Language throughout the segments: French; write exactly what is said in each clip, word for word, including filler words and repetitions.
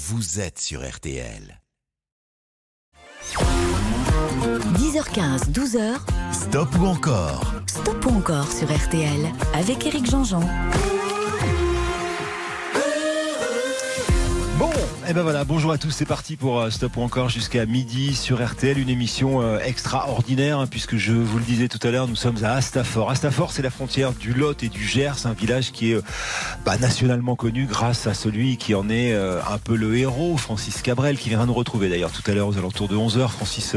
Vous êtes sur R T L. dix heures quinze, douze heures. Stop ou encore. Stop ou encore sur R T L avec Éric Jean-Jean. Bon, et ben voilà, bonjour à tous, c'est parti pour Stop ou encore jusqu'à midi sur R T L, une émission extraordinaire, hein, puisque je vous le disais tout à l'heure, nous sommes à Astaffort. Astaffort, c'est la frontière du Lot et du Gers, un village qui est bah, nationalement connu grâce à celui qui en est euh, un peu le héros, Francis Cabrel, qui viendra nous retrouver d'ailleurs tout à l'heure aux alentours de onze heures, Francis,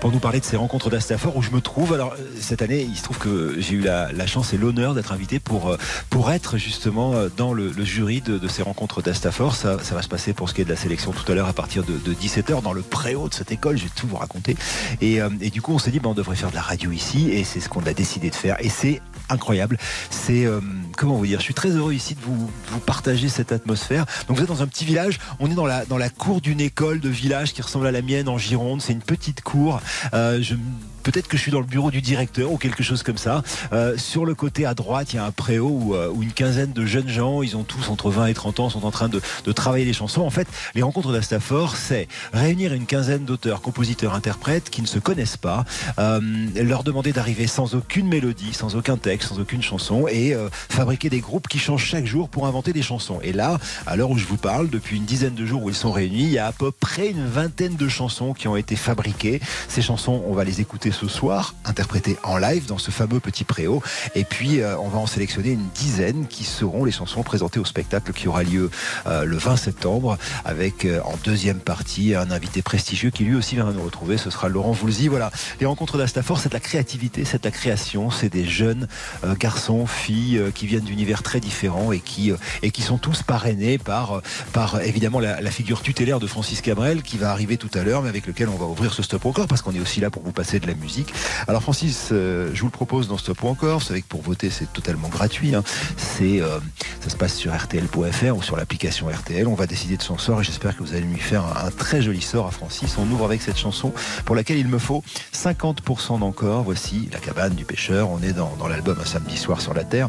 pour nous parler de ces rencontres d'Astaffort où je me trouve. Alors cette année, il se trouve que j'ai eu la, la chance et l'honneur d'être invité pour, pour être justement dans le, le jury de, de ces rencontres d'Astaffort. Ça, ça va se passer pour ce qui est de la sélection tout à l'heure à partir de, de dix-sept heures dans le préau de cette école, j'ai tout vous raconté, et, euh, et du coup on s'est dit bah, on devrait faire de la radio ici, et c'est ce qu'on a décidé de faire, et c'est incroyable, c'est euh, comment vous dire, je suis très heureux ici de vous, vous partager cette atmosphère. Donc vous êtes dans un petit village, on est dans la, dans la cour d'une école de village qui ressemble à la mienne en Gironde, c'est une petite cour, euh, je peut-être que je suis dans le bureau du directeur ou quelque chose comme ça. Euh, sur le côté à droite, il y a un préau où, où une quinzaine de jeunes gens, ils ont tous entre vingt et trente ans, sont en train de, de travailler les chansons. En fait, les rencontres d'Astaffort, c'est réunir une quinzaine d'auteurs, compositeurs, interprètes qui ne se connaissent pas, euh, leur demander d'arriver sans aucune mélodie, sans aucun texte, sans aucune chanson, et euh, fabriquer des groupes qui changent chaque jour pour inventer des chansons. Et là, à l'heure où je vous parle, depuis une dizaine de jours où ils sont réunis, il y a à peu près une vingtaine de chansons qui ont été fabriquées. Ces chansons, on va les écouter ce soir, interprété en live dans ce fameux petit préau, et puis euh, on va en sélectionner une dizaine qui seront les chansons présentées au spectacle qui aura lieu euh, le vingt septembre, avec euh, en deuxième partie un invité prestigieux qui lui aussi viendra nous retrouver, ce sera Laurent Voulzy. Voilà, les rencontres d'Astaffort, c'est de la créativité, c'est de la création, c'est des jeunes euh, garçons, filles euh, qui viennent d'univers très différents et qui, euh, et qui sont tous parrainés par, euh, par évidemment la, la figure tutélaire de Francis Cabrel qui va arriver tout à l'heure, mais avec lequel on va ouvrir ce Stop encore, parce qu'on est aussi là pour vous passer de la musique. Alors Francis, euh, je vous le propose dans Stop ou encore. Vous savez que pour voter c'est totalement gratuit, hein. C'est, euh, ça se passe sur R T L point F R ou sur l'application R T L. On va décider de son sort et j'espère que vous allez lui faire un, un très joli sort à Francis. On ouvre avec cette chanson pour laquelle il me faut cinquante pour cent d'encore. Voici La cabane du pêcheur. On est dans, dans l'album Un samedi soir sur la terre.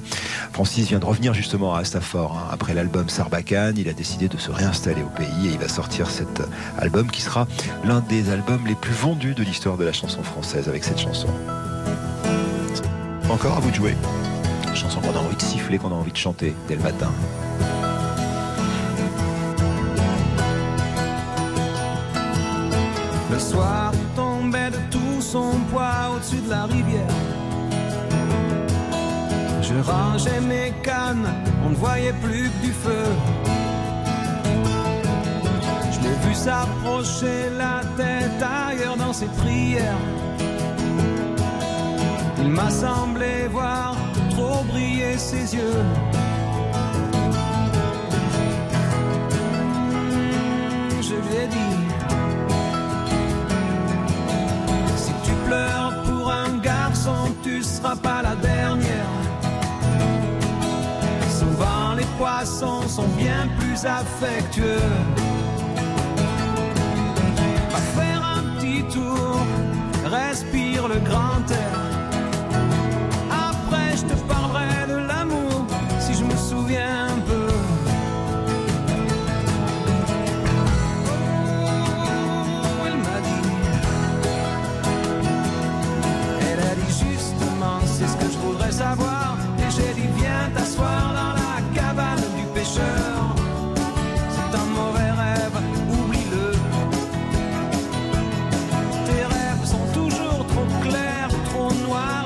Francis vient de revenir justement à Astaffort, hein. Après l'album Sarbacane, il a décidé de se réinstaller au pays et il va sortir cet album qui sera l'un des albums les plus vendus de l'histoire de la chanson française, avec cette chanson. Encore à vous de jouer. Une chanson qu'on a envie de siffler, qu'on a envie de chanter dès le matin. Le soir tombait de tout son poids au-dessus de la rivière. Je rangeais mes cannes, on ne voyait plus que du feu. Je l'ai vu s'approcher la tête ailleurs dans ses prières. Il m'a semblé voir trop briller ses yeux. Je lui ai dit, si tu pleures pour un garçon, tu seras pas la dernière. Souvent les poissons sont bien plus affectueux. Va faire un petit tour, respire le grand air. Je te parlerai de l'amour si je me souviens un peu. Oh, elle m'a dit. Elle a dit justement, c'est ce que je voudrais savoir. Et j'ai dit, viens t'asseoir dans la cabane du pêcheur. C'est un mauvais rêve, oublie-le. Tes rêves sont toujours trop clairs, trop noirs.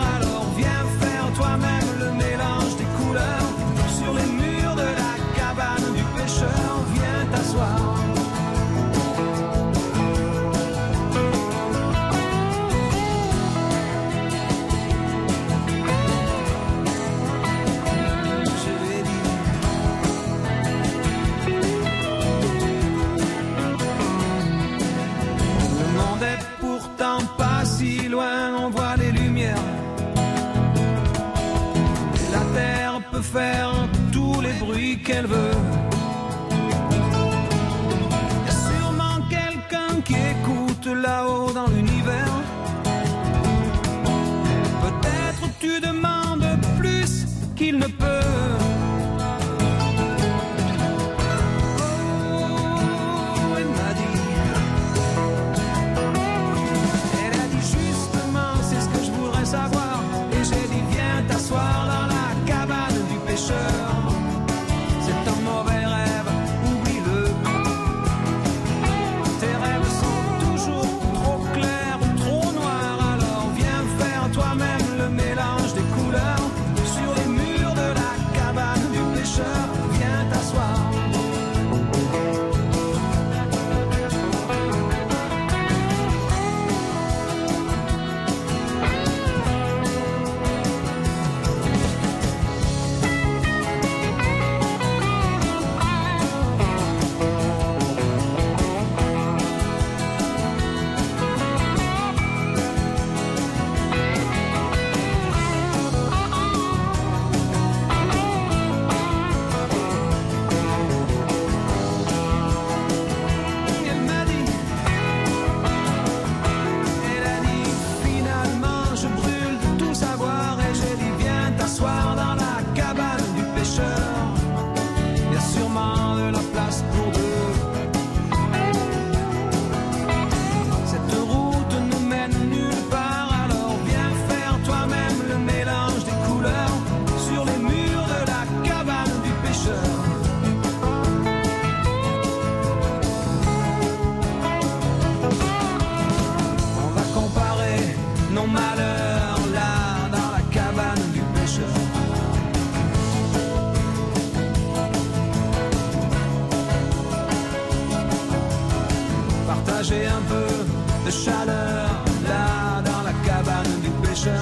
Faire tous les bruits qu'elle veut. Il y a sûrement quelqu'un qui écoute là-haut dans l'univers. Peut-être tu demandes plus qu'il ne peut. Oh, partager un peu de chaleur là dans la cabane du pêcheur.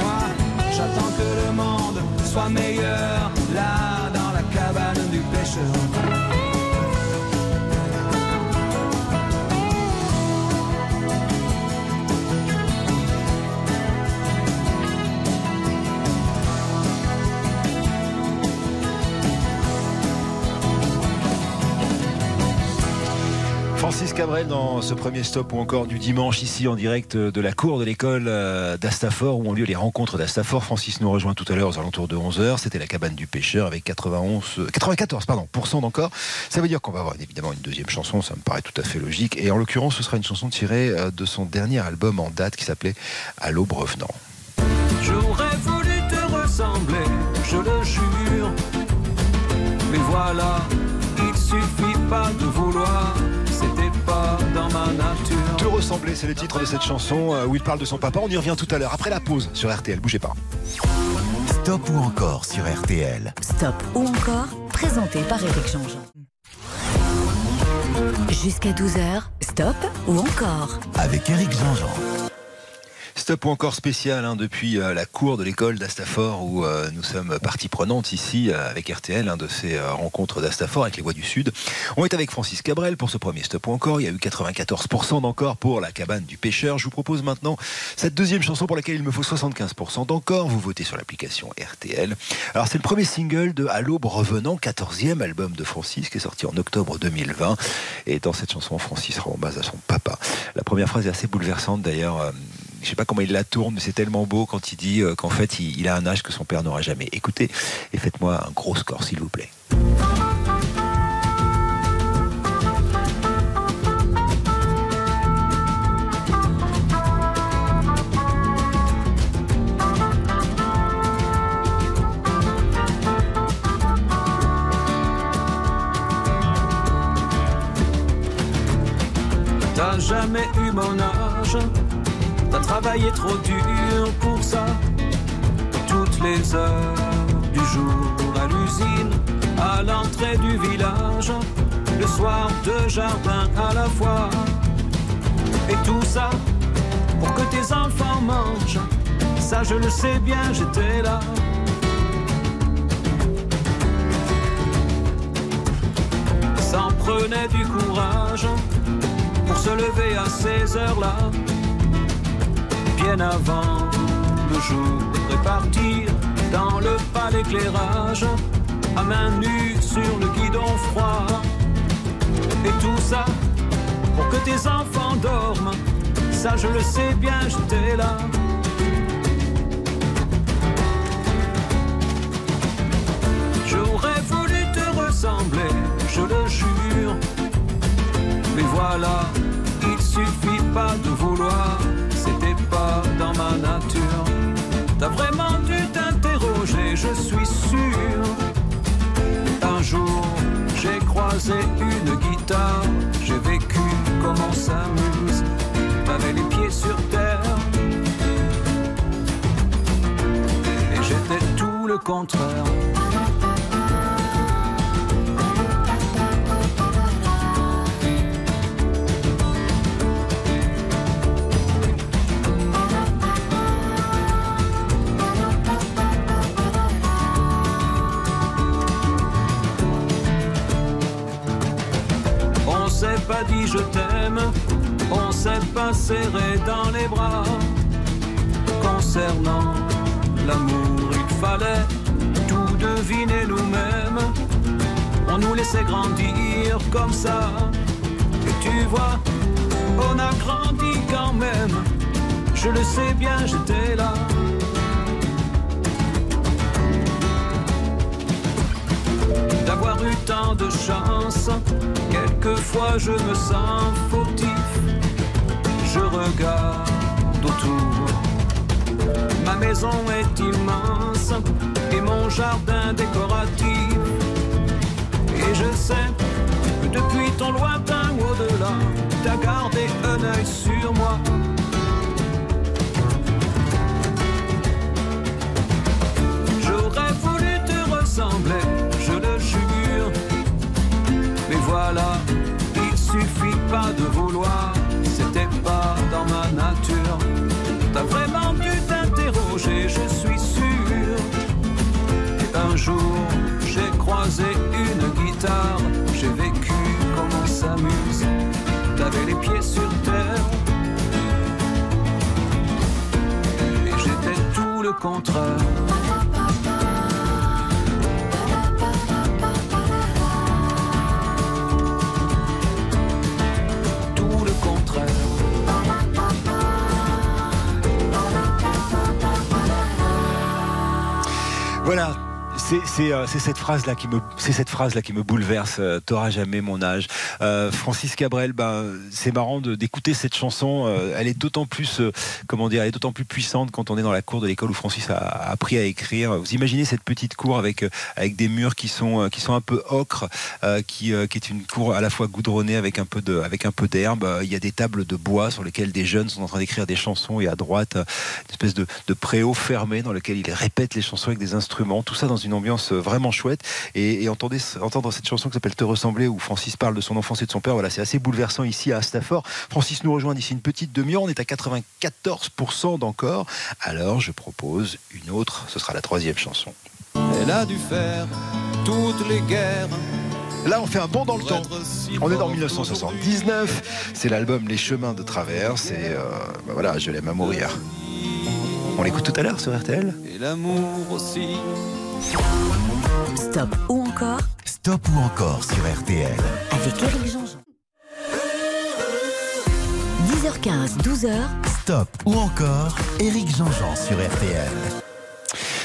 Moi, j'attends que le monde soit meilleur là dans la cabane du pêcheur. Francis Cabrel dans ce premier stop ou encore du dimanche ici en direct de la cour de l'école d'Astaffort où ont lieu les rencontres d'Astaffort. Francis nous rejoint tout à l'heure aux alentours de onze heures. C'était la cabane du pêcheur avec quatre-vingt-onze, quatre-vingt-quatorze pardon, pour cent d'encore. Ça veut dire qu'on va avoir évidemment une deuxième chanson, ça me paraît tout à fait logique. Et en l'occurrence, ce sera une chanson tirée de son dernier album en date qui s'appelait À l'aube revenant. J'aurais voulu te ressembler, je le jure. Mais voilà, il suffit pas de vouloir. Dans ma nature. Te ressembler, c'est le titre de cette chanson où il parle de son papa. On y revient tout à l'heure, après la pause sur R T L. Bougez pas. Stop ou encore sur R T L. Stop ou encore, présenté par Éric Jean-Jean. Jusqu'à douze heures, stop ou encore. Avec Éric Jean-Jean. Stop ou encore spécial hein, depuis euh, la cour de l'école d'Astaffort où euh, nous sommes partie prenante ici euh, avec R T L hein, de ces euh, rencontres d'Astaffort avec les Voix du Sud. On est avec Francis Cabrel pour ce premier stop ou encore. Il y a eu quatre-vingt-quatorze pour cent d'encore pour la cabane du pêcheur. Je vous propose maintenant cette deuxième chanson pour laquelle il me faut soixante-quinze pour cent d'encore. Vous votez sur l'application R T L. Alors c'est le premier single de À l'aube revenant, quatorzième album de Francis qui est sorti en octobre deux mille vingt. Et dans cette chanson, Francis rend hommage à son papa. La première phrase est assez bouleversante d'ailleurs. Euh, Je ne sais pas comment il la tourne, mais c'est tellement beau quand il dit qu'en fait, il a un âge que son père n'aura jamais. Écoutez, et faites-moi un gros score, s'il vous plaît. T'as jamais eu mon âge. T'as travaillé trop dur pour ça. Toutes les heures du jour à l'usine, à l'entrée du village, le soir deux jardins à la fois. Et tout ça pour que tes enfants mangent. Ça je le sais bien, j'étais là. S'en prenait du courage pour se lever à ces heures-là, bien avant le jour de partir dans le pâle éclairage, à main nue sur le guidon froid. Et tout ça pour que tes enfants dorment, ça je le sais bien, j'étais là. J'aurais voulu te ressembler, je le jure. Mais voilà, il suffit pas de vouloir. Dans ma nature, t'as vraiment dû t'interroger, je suis sûr. Un jour, j'ai croisé une guitare, j'ai vécu comme on s'amuse, t'avais les pieds sur terre. Et j'étais tout le contraire. Pas dit je t'aime, on s'est pas serré dans les bras. Concernant l'amour, il fallait tout deviner nous-mêmes. On nous laissait grandir comme ça. Et tu vois, on a grandi quand même. Je le sais bien, j'étais là. D'avoir eu tant de chance, quelquefois je me sens fautif. Je regarde autour, ma maison est immense et mon jardin décoratif. Et je sais que depuis ton lointain au-delà, t'as gardé un œil sur moi. J'aurais voulu te ressembler, un jour, j'ai croisé une guitare, j'ai vécu comme on s'amuse, t'avais les pieds sur terre, et j'étais tout le contraire. Tout le contraire. Voilà, c'est, c'est, c'est cette phrase-là qui me, c'est cette phrase-là qui me bouleverse. T'auras jamais mon âge. Euh, Francis Cabrel, ben, c'est marrant de, d'écouter cette chanson. Euh, elle est d'autant plus, euh, comment dire, elle est d'autant plus puissante quand on est dans la cour de l'école où Francis a, a appris à écrire. Vous imaginez cette petite cour avec avec des murs qui sont qui sont un peu ocre, euh, qui euh, qui est une cour à la fois goudronnée avec un peu de avec un peu d'herbe. Il y a des tables de bois sur lesquelles des jeunes sont en train d'écrire des chansons et à droite une espèce de, de préau fermé dans lequel ils répètent les chansons avec des instruments. Tout ça dans une ambiance vraiment chouette. Et, et entendez, entendre cette chanson qui s'appelle Te ressembler, où Francis parle de son enfance et de son père, voilà, c'est assez bouleversant ici à Astaffort. Francis nous rejoint d'ici une petite demi-heure. On est à quatre-vingt-quatorze pour cent d'encore. Alors je propose une autre, ce sera la troisième chanson. Elle a dû faire toutes les guerres. Là, on fait un bond dans le temps. On est dans dix-neuf soixante-dix-neuf. C'est l'album Les Chemins de Traverse. Et euh, ben voilà, je l'aime à mourir. On l'écoute tout à l'heure sur R T L. Et l'amour aussi. Stop ou encore. Stop ou encore sur R T L. Avec Éric Jean-Jean. dix heures quinze, douze heures. Stop ou encore. Éric Jean-Jean sur R T L.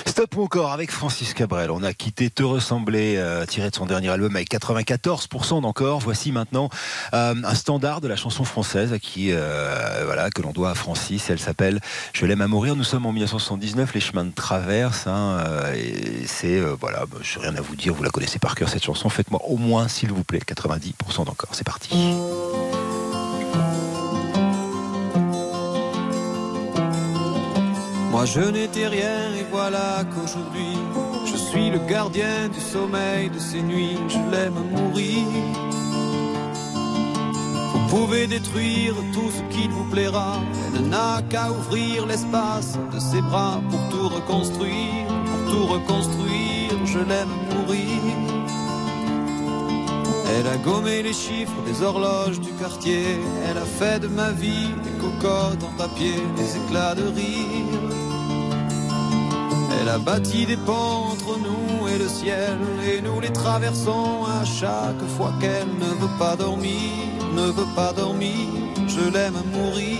Stop ou encore avec Francis Cabrel. On a quitté Te ressembler, euh, tiré de son dernier album avec quatre-vingt-quatorze pour cent d'encore. Voici maintenant euh, un standard de la chanson française qui, euh, voilà, que l'on doit à Francis. Elle s'appelle Je l'aime à mourir. Nous sommes en dix-neuf soixante-dix-neuf, Les Chemins de Traverse. Hein, euh, et c'est, euh, voilà, bah, je n'ai rien à vous dire, vous la connaissez par cœur cette chanson. Faites-moi au moins, s'il vous plaît, quatre-vingt-dix pour cent d'encore. C'est parti. Moi je n'étais rien et voilà qu'aujourd'hui je suis le gardien du sommeil de ces nuits. Je l'aime à mourir. Vous pouvez détruire tout ce qu'il vous plaira. Elle n'a qu'à ouvrir l'espace de ses bras pour tout reconstruire, pour tout reconstruire. Je l'aime à mourir. Elle a gommé les chiffres des horloges du quartier. Elle a fait de ma vie des cocottes en papier, des éclats de rire. Elle a bâti des ponts entre nous et le ciel, et nous les traversons à chaque fois qu'elle ne veut pas dormir, ne veut pas dormir, je l'aime à mourir.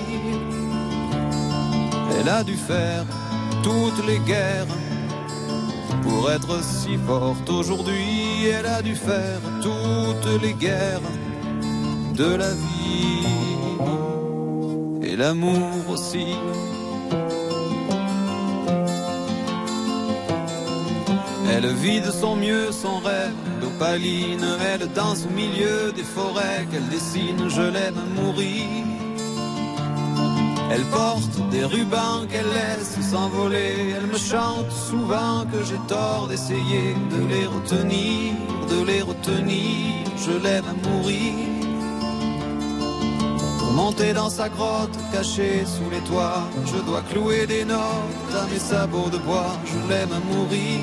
Elle a dû faire toutes les guerres pour être si forte aujourd'hui. Elle a dû faire toutes les guerres de la vie et l'amour aussi. Elle vit de son mieux son rêve d'opaline. Elle danse au milieu des forêts qu'elle dessine. Je l'aime à mourir. Elle porte des rubans qu'elle laisse s'envoler. Elle me chante souvent que j'ai tort d'essayer de les retenir, de les retenir. Je l'aime à mourir. Pour monter dans sa grotte cachée sous les toits, je dois clouer des notes à mes sabots de bois. Je l'aime à mourir.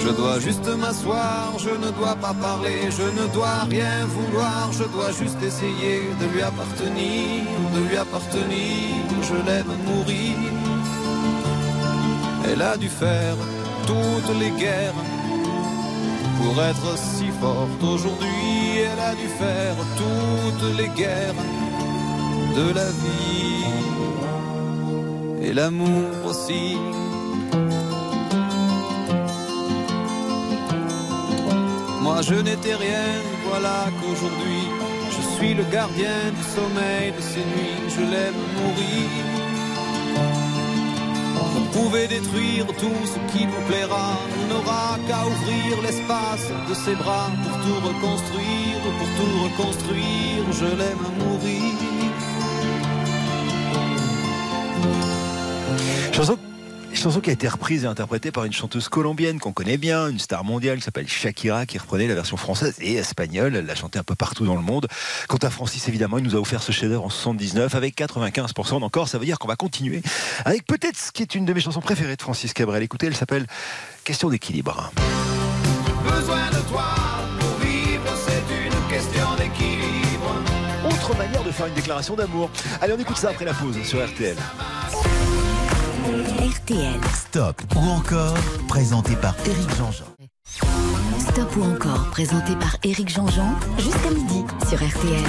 Je dois juste m'asseoir, je ne dois pas parler, je ne dois rien vouloir, je dois juste essayer de lui appartenir, de lui appartenir, je l'aime à mourir. Elle a dû faire toutes les guerres pour être si forte aujourd'hui, elle a dû faire toutes les guerres de la vie et l'amour aussi. Moi je n'étais rien, voilà qu'aujourd'hui je suis le gardien du sommeil de ces nuits, je l'aime mourir. Vous pouvez détruire tout ce qui vous plaira, on n'aura qu'à ouvrir l'espace de ses bras pour tout reconstruire, pour tout reconstruire, je l'aime mourir. chanson qui a été reprise et interprétée par une chanteuse colombienne qu'on connaît bien, une star mondiale qui s'appelle Shakira, qui reprenait la version française et espagnole. Elle l'a chantée un peu partout dans le monde. Quant à Francis, évidemment, il nous a offert ce chef-d'œuvre en soixante-dix-neuf avec quatre-vingt-quinze pour cent d'encore. Ça veut dire qu'on va continuer avec peut-être ce qui est une de mes chansons préférées de Francis Cabrel. Écoutez, elle s'appelle Question d'équilibre. Besoin de toi pour vivre, c'est une question d'équilibre. Autre manière de faire une déclaration d'amour. Allez, on écoute ça après la pause sur R T L. R T L. Stop ou encore, présenté par Éric Jean-Jean. Stop ou encore, présenté par Éric Jean-Jean, jusqu'à midi sur R T L.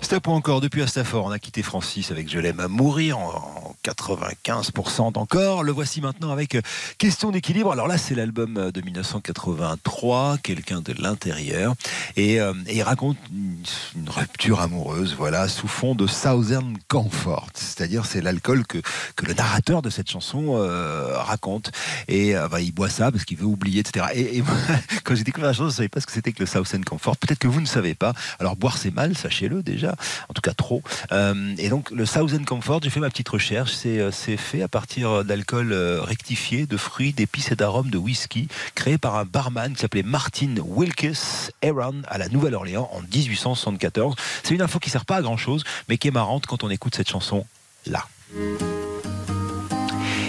Stop ou encore, depuis Astaffort, on a quitté Francis avec Je l'aime à mourir en quatre-vingt-quinze pour cent d'encore. Le voici maintenant avec Question d'équilibre. Alors là, c'est l'album de mille neuf cent quatre-vingt-trois, Quelqu'un de l'intérieur. Et, euh, et il raconte une, une rupture amoureuse, voilà, sous fond de Southern Comfort. C'est-à-dire, c'est l'alcool que, que le narrateur de cette chanson euh, raconte. Et euh, bah, il boit ça parce qu'il veut oublier, et cetera. Et, et moi, quand j'ai découvert la chanson, je ne savais pas ce que c'était que le Southern Comfort. Peut-être que vous ne savez pas. Alors, boire, c'est mal, sachez-le déjà. En tout cas trop. Euh, et donc le Southern Comfort, j'ai fait ma petite recherche, c'est, c'est fait à partir d'alcool rectifié, de fruits, d'épices et d'arômes de whisky, créé par un barman qui s'appelait Martin Wilkes Heron à la Nouvelle-Orléans en dix-huit cent soixante-quatorze. C'est une info qui ne sert pas à grand chose, mais qui est marrante quand on écoute cette chanson là.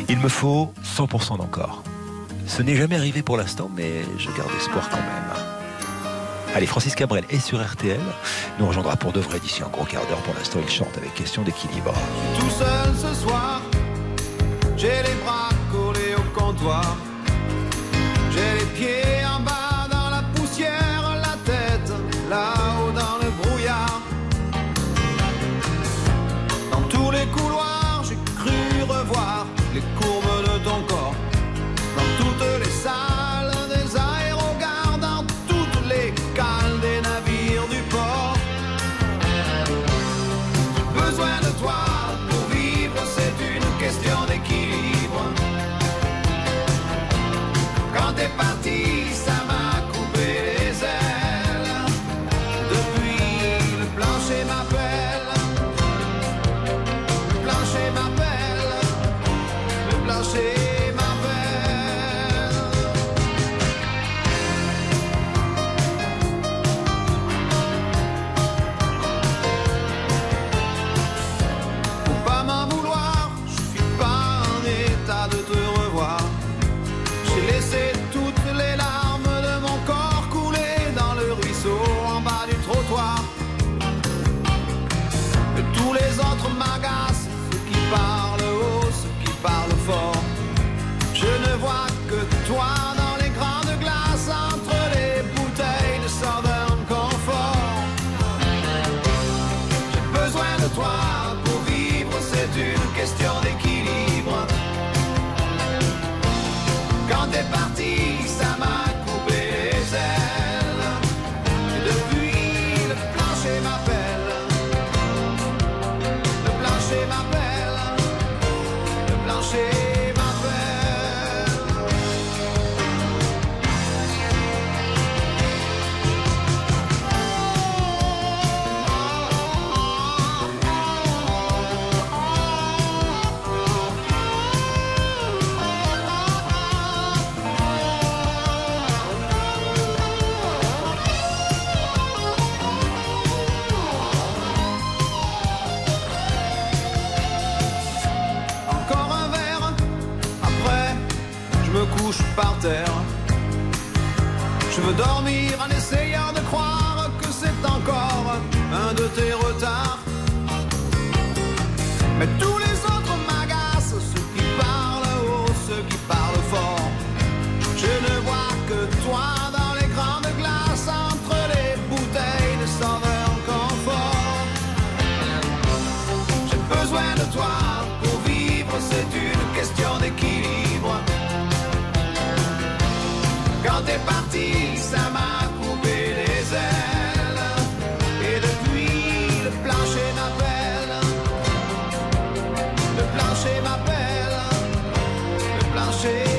Il me faut cent pour cent d'encore. Ce n'est jamais arrivé pour l'instant, mais je garde espoir quand même. Allez, Francis Cabrel est sur R T L. Nous rejoindra pour de vrai d'ici un gros quart d'heure. Pour l'instant, il chante avec Question d'équilibre. Tout seul ce soir, j'ai les bras collés au comptoir. J'ai les pieds en bas dans la poussière, la tête là-haut dans le brouillard. Dans tous les couloirs, j'ai cru revoir les courbes de ton corps. Dans toutes les salles. Je veux dormir en essayant de croire que c'est encore un de tes retards. Mais tous les autres m'agacent, ceux qui parlent haut, ceux qui parlent fort. Je ne vois que toi dans les grandes glaces, entre les bouteilles de Southern Comfort. J'ai besoin de toi pour vivre, c'est une question d'équilibre. Quand t'es parti, ça m'a coupé les ailes. Et depuis, le plancher m'appelle. Le plancher m'appelle. Le plancher m'appelle.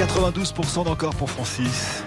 quatre-vingt-douze pour cent d'encore pour Francis.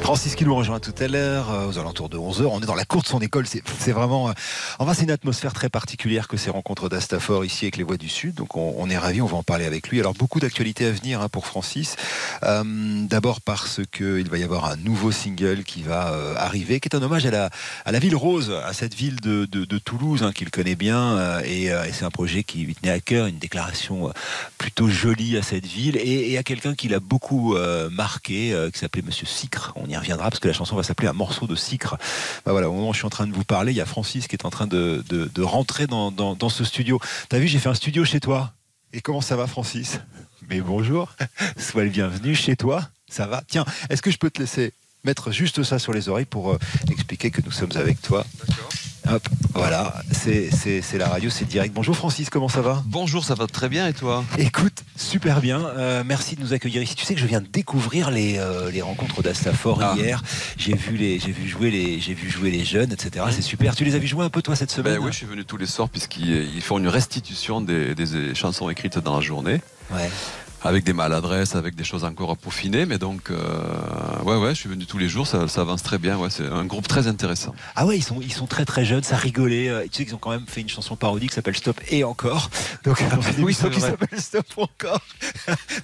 Francis qui nous rejoint tout à l'heure, euh, aux alentours de onze heures. On est dans la cour de son école. C'est, c'est vraiment... Euh, enfin, c'est une atmosphère très particulière que ces rencontres d'Astaffort ici avec les Voix du Sud. Donc, on, on est ravis, on va en parler avec lui. Alors, beaucoup d'actualités à venir hein, pour Francis. Euh, d'abord parce qu'il va y avoir un nouveau single qui va euh, arriver, qui est un hommage à la, à la Ville Rose, à cette ville de, de, de Toulouse hein, qu'il connaît bien. Euh, et, euh, et c'est un projet qui lui tenait à cœur, une déclaration euh, plutôt jolie à cette ville et, et à quelqu'un qui l'a beaucoup euh, marqué, euh, qui s'appelait Monsieur Sicre. On y reviendra parce que la chanson va s'appeler Un morceau de Sicre. Ben voilà, au moment où je suis en train de vous parler, il y a Francis qui est en train de, de, de rentrer dans, dans, dans ce studio. T'as vu, j'ai fait un studio chez toi. Et comment ça va, Francis? Mais bonjour, sois le bienvenu chez toi. Ça va? Tiens, est-ce que je peux te laisser mettre juste ça sur les oreilles pour euh, expliquer que nous sommes avec toi? D'accord. Hop, voilà, c'est, c'est, c'est la radio, c'est direct. Bonjour Francis, comment ça va? Bonjour, ça va très bien et toi? Écoute, super bien, euh, merci de nous accueillir ici. Tu sais que je viens de découvrir les, euh, les rencontres d'Astaffort ah. hier. J'ai vu, les, j'ai, vu jouer les, j'ai vu jouer les jeunes, et cetera. C'est super. Tu les as vu jouer un peu toi cette semaine? Ben oui, je suis venu tous les soirs puisqu'ils font une restitution des, des chansons écrites dans la journée. Ouais. Avec des maladresses, avec des choses encore à peaufiner, mais donc euh, ouais ouais, je suis venu tous les jours, ça, ça avance très bien, ouais, c'est un groupe très intéressant. Ah ouais, ils sont ils sont très très jeunes, ça rigolait. Euh, tu sais qu'ils ont quand même fait une chanson parodie qui s'appelle Stop et Encore. Donc ah, oui, qui s'appelle Stop ou Encore.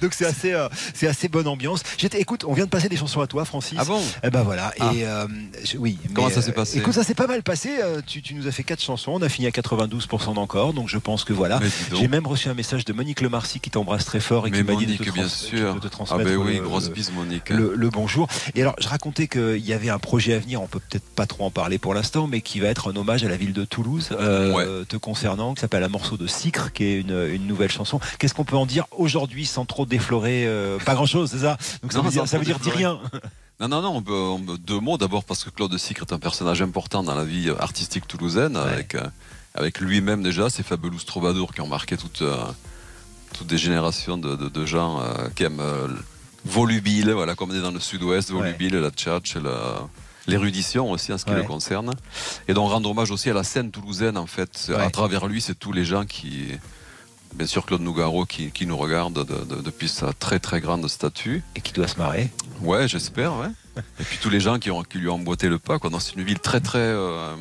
Donc c'est assez euh, c'est assez bonne ambiance. J'étais, écoute, on vient de passer des chansons à toi, Francis. Ah bon? Eh ben voilà. Ah. Et euh, je, oui. Comment mais, ça s'est passé? Écoute, ça s'est pas mal passé. Euh, tu tu nous as fait quatre chansons, on a fini à quatre-vingt-douze pour cent d'encore, donc je pense que voilà. J'ai même reçu un message de Monique Lemarcy qui t'embrasse très fort et qui Monique, trans- bien sûr. Ah ben oui, le, grosse bise, Monique. Le, le bonjour. Et alors, je racontais qu'il y avait un projet à venir. On peut peut-être pas trop en parler pour l'instant, mais qui va être un hommage à la ville de Toulouse, euh, ouais. te concernant, qui s'appelle Un morceau de Sicre, qui est une, une nouvelle chanson. Qu'est-ce qu'on peut en dire aujourd'hui sans trop déflorer? euh, Pas grand-chose, c'est ça? Donc ça, non, veut dire, ça veut dire dis rien. Non, non, non, on peut, on peut, deux mots. D'abord parce que Claude Sicre est un personnage important dans la vie artistique toulousaine, ouais. avec, avec lui-même déjà, ses fabulous troubadours qui ont marqué toute... Euh, toutes des générations de, de, de gens euh, qui aiment euh, Volubile, voilà, comme on est dans le sud-ouest, Volubile, ouais. la tchatch, la, l'érudition aussi en ce qui ouais. le concerne. Et donc rendre hommage aussi à la scène toulousaine, en fait. Ouais. À travers lui, c'est tous les gens qui... Bien sûr, Claude Nougaro qui, qui nous regarde de, de, depuis sa très très grande statue. Et qui doit se marrer. Ouais, j'espère, ouais. Et puis tous les gens qui, ont, qui lui ont emboîté le pas, quoi. Donc c'est une ville très très... Euh,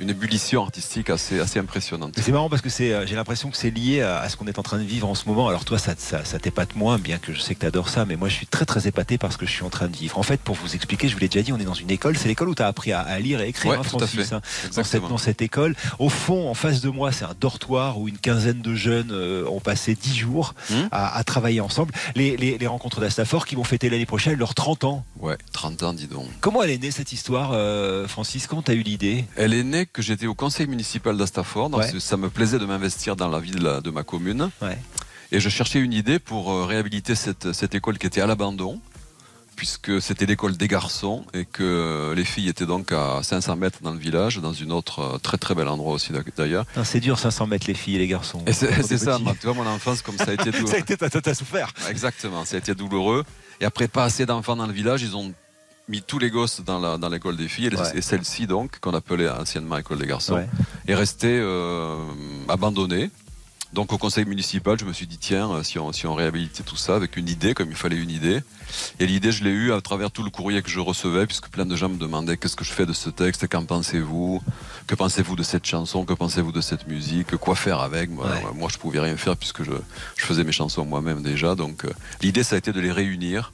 une ébullition artistique assez, assez impressionnante. C'est marrant parce que c'est, j'ai l'impression que c'est lié à, à ce qu'on est en train de vivre en ce moment. Alors toi, ça, ça, ça t'épate moins, bien que je sais que t'adores ça, mais moi je suis très très épaté parce que je suis en train de vivre. En fait, pour vous expliquer, je vous l'ai déjà dit, on est dans une école, c'est l'école où t'as appris à, à lire et écrire, ouais, hein, Francis, hein, dans, cette, dans cette école. Au fond, en face de moi, c'est un dortoir où une quinzaine de jeunes euh, ont passé dix jours mmh. à, à travailler ensemble. Les, les, les rencontres d'Astaffort qui vont fêter l'année prochaine leurs trente ans. Ouais, trente ans, dis donc. Comment elle est née cette histoire, euh, Francis? Quand t'as eu l'idée? Elle est née que j'étais au conseil municipal d'Astaffort, donc ouais. ça me plaisait de m'investir dans la ville de ma commune, ouais. et je cherchais une idée pour réhabiliter cette, cette école qui était à l'abandon, puisque c'était l'école des garçons et que les filles étaient donc à cinq cents mètres dans le village, dans une autre très très bel endroit aussi d'ailleurs. Non, c'est dur, cinq cents mètres les filles et les garçons. Et c'est c'est ça, tu vois, mon enfance, comme ça a été douloureux. Ça a été, t'as, t'as souffert. Exactement, ça a été douloureux. Et après, pas assez d'enfants dans le village, ils ont mis tous les gosses dans, la, dans l'école des filles, ouais. et celle-ci donc, qu'on appelait anciennement école des garçons, ouais. est restée euh, abandonnée. Donc au conseil municipal, je me suis dit tiens, si on, si on réhabilitait tout ça avec une idée, comme il fallait une idée. Et l'idée, je l'ai eue à travers tout le courrier que je recevais, puisque plein de gens me demandaient qu'est-ce que je fais de ce texte, qu'en pensez-vous, que pensez-vous de cette chanson, que pensez-vous de cette musique, quoi faire avec. Moi, ouais. moi je ne pouvais rien faire puisque je, je faisais mes chansons moi-même déjà. Donc euh, l'idée, ça a été de les réunir,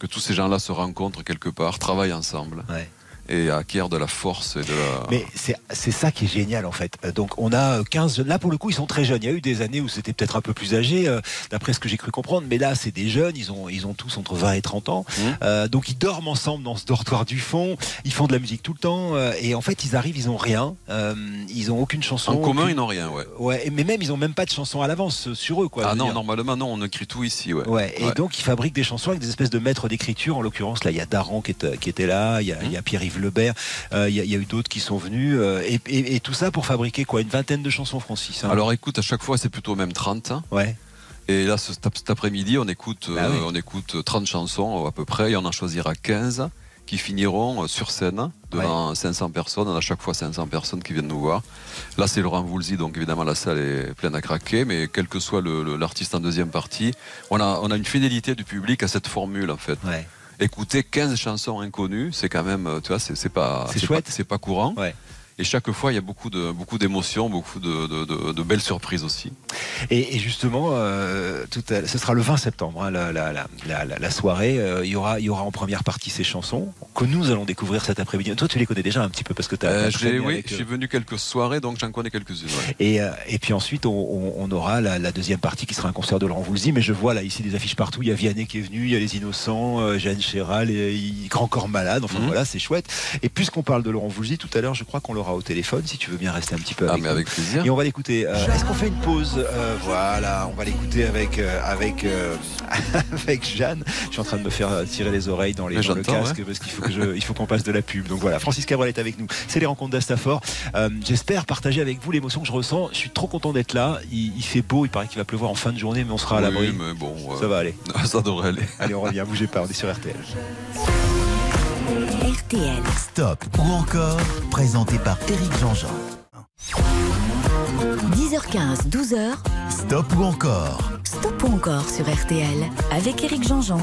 que tous ces gens-là se rencontrent quelque part, travaillent ensemble. Ouais. Et acquiert de la force et de la... Mais c'est, c'est ça qui est génial en fait. Donc on a quinze jeunes, là pour le coup ils sont très jeunes. Il y a eu des années où c'était peut-être un peu plus âgé, euh, d'après ce que j'ai cru comprendre, mais là c'est des jeunes, ils ont, ils ont tous entre vingt et trente ans, mmh. euh, donc ils dorment ensemble dans ce dortoir du fond, ils font de la musique tout le temps, euh, et en fait ils arrivent, ils n'ont rien, euh, ils n'ont aucune chanson. En commun aucune... ils n'ont rien, ouais. ouais. Mais même ils n'ont même pas de chansons à l'avance sur eux, quoi. Ah non, dire. Normalement non, on écrit tout ici, ouais. ouais. Et ouais. donc ils fabriquent des chansons avec des espèces de maîtres d'écriture, en l'occurrence là il y a Daran qui, est, qui était là, il y a, mmh. y a Pierre Yves Lebert, il euh, y, y a eu d'autres qui sont venus, euh, et, et, et tout ça pour fabriquer quoi, une vingtaine de chansons, Francis, hein. Alors écoute, à chaque fois c'est plutôt même trente, hein. ouais. et là ce, cet après-midi on écoute, bah euh, oui. on écoute trente chansons à peu près, et on en choisira quinze, qui finiront sur scène devant ouais. cinq cents personnes. On a chaque fois cinq cents personnes qui viennent nous voir. Là, c'est Laurent Voulzy, donc évidemment la salle est pleine à craquer, mais quel que soit le, le, l'artiste en deuxième partie, on a, on a une fidélité du public à cette formule en fait. Ouais. Écouter quinze chansons inconnues, c'est quand même, tu vois, c'est, c'est pas, c'est c'est chouette. Pas, c'est pas courant. Ouais. Et chaque fois, il y a beaucoup, de, beaucoup d'émotions, beaucoup de, de, de, de belles surprises aussi. Et, et justement, euh, tout à, ce sera le vingt septembre, hein, la, la, la, la, la soirée. Euh, il, y aura, il y aura en première partie ces chansons que nous allons découvrir cet après-midi. Toi, tu les connais déjà un petit peu parce que tu as... Euh, j'ai, oui, avec... j'ai venu quelques soirées, donc j'en connais quelques-unes. Ouais. Et, euh, et puis ensuite, on, on, on aura la, la deuxième partie qui sera un concert de Laurent Voulzy. Mais je vois là, ici, des affiches partout. Il y a Vianney qui est venu, il y a Les Innocents, euh, Jeanne Chéral, et, et Grand Corps Malade. Enfin, mmh. voilà, c'est chouette. Et puisqu'on parle de Laurent Voulzy, tout à l'heure, je crois qu'on l'aura au téléphone, si tu veux bien rester un petit peu avec, ah, mais avec plaisir. Et on va l'écouter. Euh, est-ce qu'on fait une pause? euh, Voilà, on va l'écouter avec euh, avec euh, avec Jeanne. Je suis en train de me faire tirer les oreilles dans, les, dans le casque ouais. parce qu'il faut que je, il faut qu'on passe de la pub. Donc voilà, Francis Cabrel est avec nous. C'est les Rencontres d'Astafort. Euh, j'espère partager avec vous l'émotion que je ressens. Je suis trop content d'être là. Il, il fait beau. Il paraît qu'il va pleuvoir en fin de journée, mais on sera à l'abri. Oui, mais bon, euh, ça va aller. Ça devrait aller. Allez, on revient. Bougez pas. On est sur R T L. R T L. Stop ou encore, présenté par Éric Jean-Jean. dix heures quinze, douze heures. Stop ou encore. Stop ou encore sur R T L avec Éric Jean-Jean.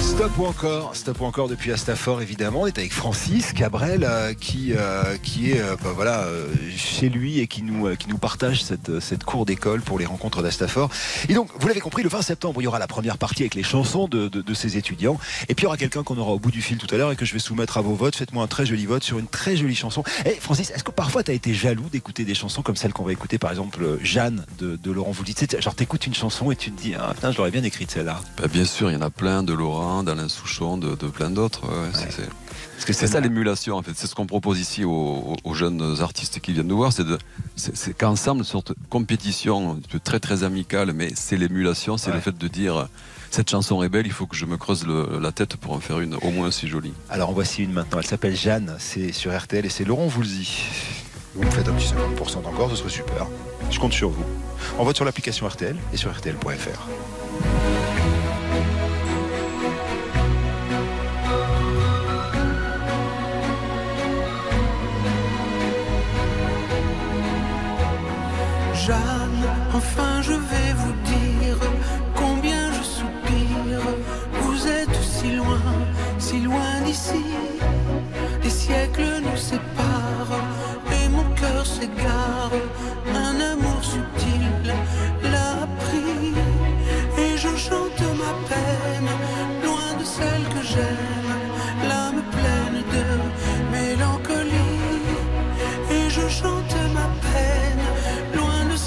Stop ou encore, stop ou encore depuis Astaffort évidemment. On est avec Francis Cabrel euh, qui, euh, qui est euh, ben, voilà, euh, chez lui et qui nous, euh, qui nous partage cette, cette cour d'école pour les Rencontres d'Astaffort. Et donc, vous l'avez compris, le vingt septembre, il y aura la première partie avec les chansons de, de, de ces étudiants. Et puis, il y aura quelqu'un qu'on aura au bout du fil tout à l'heure et que je vais soumettre à vos votes. Faites-moi un très joli vote sur une très jolie chanson. Et Francis, est-ce que parfois tu as été jaloux d'écouter des chansons comme celle qu'on va écouter, par exemple Jeanne de, de Laurent Voulzy? Genre, t'écoutes une chanson et tu te dis, ah putain, je l'aurais bien écrite celle-là. Bah, bien sûr, il y en a plein de Laurent, d'Alain Souchon, de, de plein d'autres. Ouais, ouais. C'est, c'est... Parce que c'est, c'est ça l'émulation en fait. C'est ce qu'on propose ici aux, aux jeunes artistes qui viennent nous voir, c'est, de, c'est, c'est qu'ensemble, une sorte de compétition très très amicale, mais c'est l'émulation, c'est ouais. le fait de dire cette chanson est belle, il faut que je me creuse le, la tête pour en faire une au moins aussi jolie. Alors en voici une maintenant, elle s'appelle Jeanne, c'est sur R T L et c'est Laurent Voulzy. Vous me faites un petit cinquante pour cent encore, ce serait super. Je compte sur vous. On vote sur l'application R T L et sur R T L point F R. Jeanne, enfin je vais vous dire combien je soupire. Vous êtes si loin, si loin d'ici. Des siècles nous séparent et mon cœur s'égare. Un amour subtil l'a pris et je chante ma peine loin de celle que j'aime. L'âme pleine de mélancolie et je chante ma peine.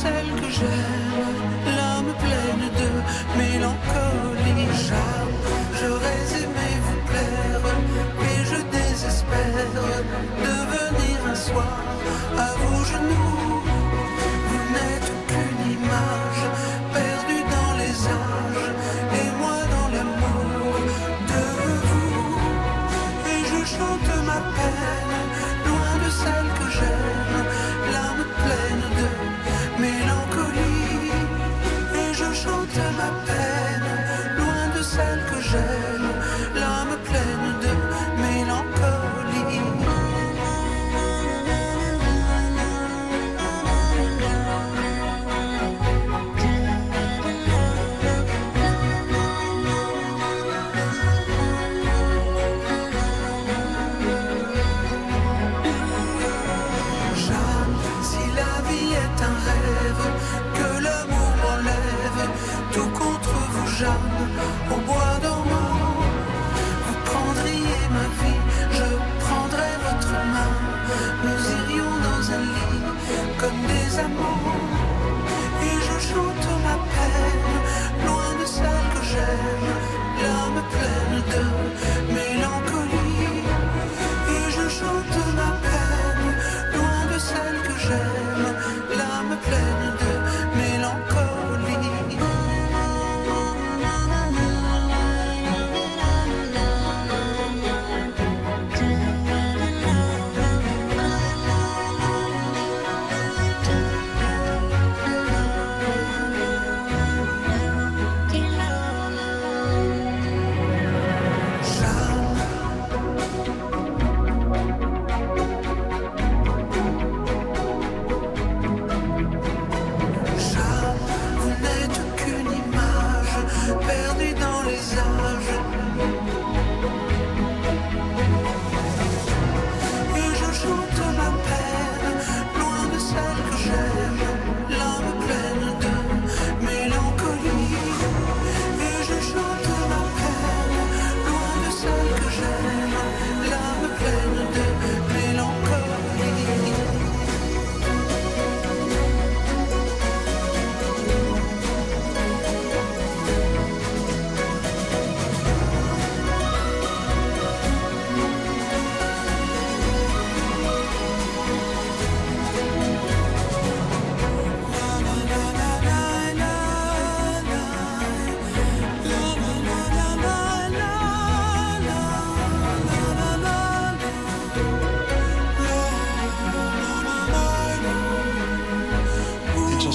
Celle que j'aime, l'âme pleine de mélancolie. Jeanne, j'aurais aimé vous plaire, mais je désespère de venir un soir à vos genoux. Vous n'êtes qu'une image perdue dans les âges, et moi dans l'amour de vous. Et je chante ma peine, loin de celle que j'aime, l'âme pleine de mélancolie.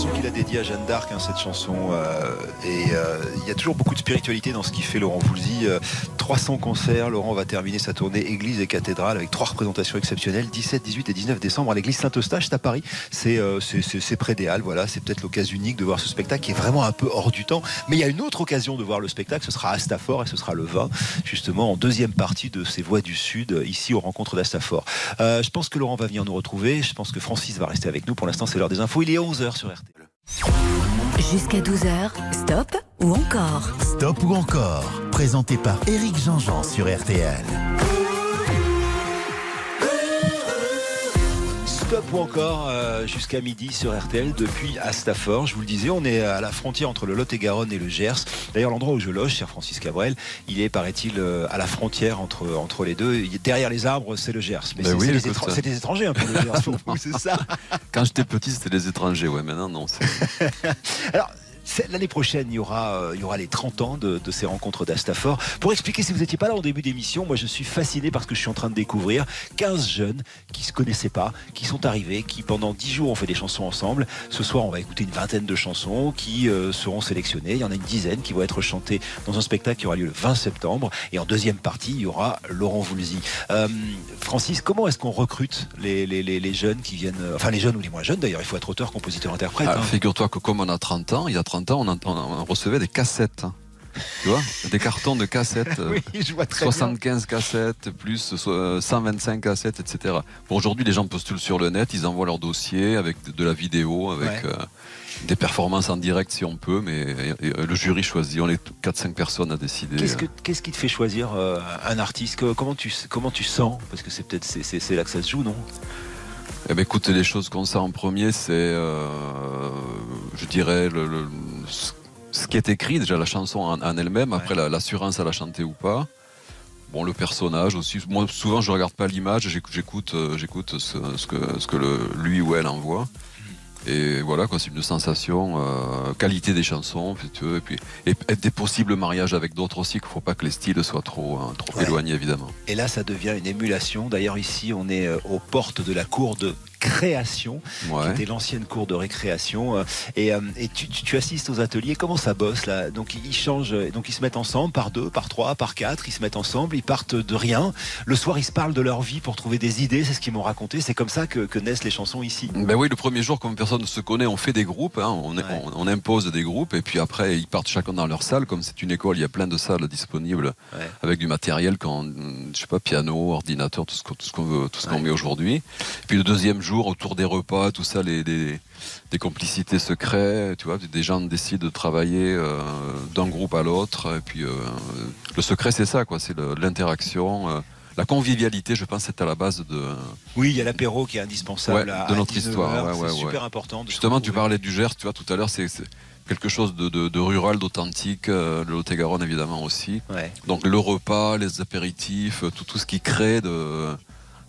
chanson qu'il a dédiée à Jeanne d'Arc, hein, cette chanson. Euh, et il euh, y a toujours beaucoup de spiritualité dans ce qu'il fait, Laurent Voulzy. Euh, trois cents concerts. Laurent va terminer sa tournée Église et Cathédrale avec trois représentations exceptionnelles, dix-sept, dix-huit et dix-neuf décembre à l'église Saint-Eustache, c'est à Paris. C'est euh, près des Halles, voilà. C'est peut-être l'occasion unique de voir ce spectacle qui est vraiment un peu hors du temps. Mais il y a une autre occasion de voir le spectacle, ce sera à Astaffort et ce sera le vingt, justement, en deuxième partie de ces Voix du Sud, ici aux Rencontres d'Astafort. Euh, je pense que Laurent va venir nous retrouver. Je pense que Francis va rester avec nous. Pour l'instant, c'est l'heure des infos. Il est onze heures sur R T L. Jusqu'à douze heures, Stop ou encore. Stop ou encore, présenté par Éric Jean-Jean sur R T L. Stop ou encore euh, jusqu'à midi sur R T L depuis Astaffort. Je vous le disais, on est à la frontière entre le Lot-et-Garonne et le Gers. D'ailleurs, l'endroit où je loge, cher Francis Cabrel, il est, paraît-il, euh, à la frontière entre, entre les deux. Derrière les arbres, c'est le Gers. Mais ben c'est oui, des étra étrangers un peu, le Gers, pour vous, c'est ça. Quand j'étais petit, c'était des étrangers, ouais, maintenant non. Alors, l'année prochaine, il y, aura, euh, il y aura les trente ans de, de ces Rencontres d'Astafort. Pour expliquer, si vous n'étiez pas là au début d'émission, moi je suis fasciné parce que je suis en train de découvrir quinze jeunes qui ne se connaissaient pas, qui sont arrivés, qui pendant dix jours ont fait des chansons ensemble. Ce soir, on va écouter une vingtaine de chansons qui euh, seront sélectionnées. Il y en a une dizaine qui vont être chantées dans un spectacle qui aura lieu le vingt septembre. Et en deuxième partie, il y aura Laurent Voulzy. Euh, Francis, comment est-ce qu'on recrute les, les, les, les jeunes qui viennent... Enfin, les jeunes ou les moins jeunes, d'ailleurs, il faut être auteur, compositeur, interprète. Hein. Figure-toi que comme on a trente ans, il y a trente ans, on, on recevait des cassettes, tu vois, des cartons de cassettes, oui, je vois très soixante-quinze bien. Cassettes, plus cent vingt-cinq cassettes, et cetera. Bon, aujourd'hui, les gens postulent sur le net, ils envoient leur dossier avec de la vidéo, avec ouais. euh, des performances en direct si on peut, mais et, et, le jury choisit, on est quatre cinq personnes à décider. Qu'est-ce, que, qu'est-ce qui te fait choisir euh, un artiste? Comment tu, comment tu sens? Parce que c'est peut-être c'est là que ça se joue, non? Eh bien, écoute, les choses qu'on sent en premier, c'est, euh, je dirais, le, le, ce qui est écrit, déjà la chanson en, en elle-même, après ouais. l'assurance à la chanter ou pas. Bon, le personnage aussi. Moi, souvent, je ne regarde pas l'image, j'écoute j'écoute ce, ce que, ce que le, lui ou elle envoie. Et voilà, c'est une sensation, euh, qualité des chansons, si tu veux, et puis et, et des possibles mariages avec d'autres aussi, qu'il ne faut pas que les styles soient trop, hein, trop ouais. éloignés, évidemment. Et là, ça devient une émulation. D'ailleurs, ici, on est aux portes de la cour de création, ouais. qui était l'ancienne cour de récréation. Et, et tu, tu, tu assistes aux ateliers. Comment ça bosse là? Donc ils changent, donc ils se mettent ensemble par deux, par trois, par quatre. Ils se mettent ensemble, ils partent de rien. Le soir, ils se parlent de leur vie pour trouver des idées. C'est ce qu'ils m'ont raconté. C'est comme ça que, que naissent les chansons ici. Ben oui, le premier jour, comme personne ne se connaît, on fait des groupes. Hein, on, ouais. on, on impose des groupes et puis après, ils partent chacun dans leur salle. Comme c'est une école, il y a plein de salles disponibles ouais. avec du matériel, quand je sais pas, piano, ordinateur, tout ce qu'on tout ce qu'on veut, tout ce ouais. qu'on met aujourd'hui. Puis le deuxième jour, autour des repas, tout ça, les, les, des complicités secrètes, tu vois, des gens décident de travailler euh, d'un groupe à l'autre, et puis euh, le secret c'est ça, quoi, c'est l'interaction, euh, la convivialité, je pense, c'est à la base de... Oui, il y a l'apéro qui est indispensable ouais, à, de notre histoire, ouais, ouais, c'est super ouais. important. Justement, tu parlais du Gers, tu vois, tout à l'heure, c'est quelque chose de, de, de rural, d'authentique, euh, le Lot-et-Garonne évidemment aussi. Ouais. Donc le repas, les apéritifs, tout, tout ce qui crée de...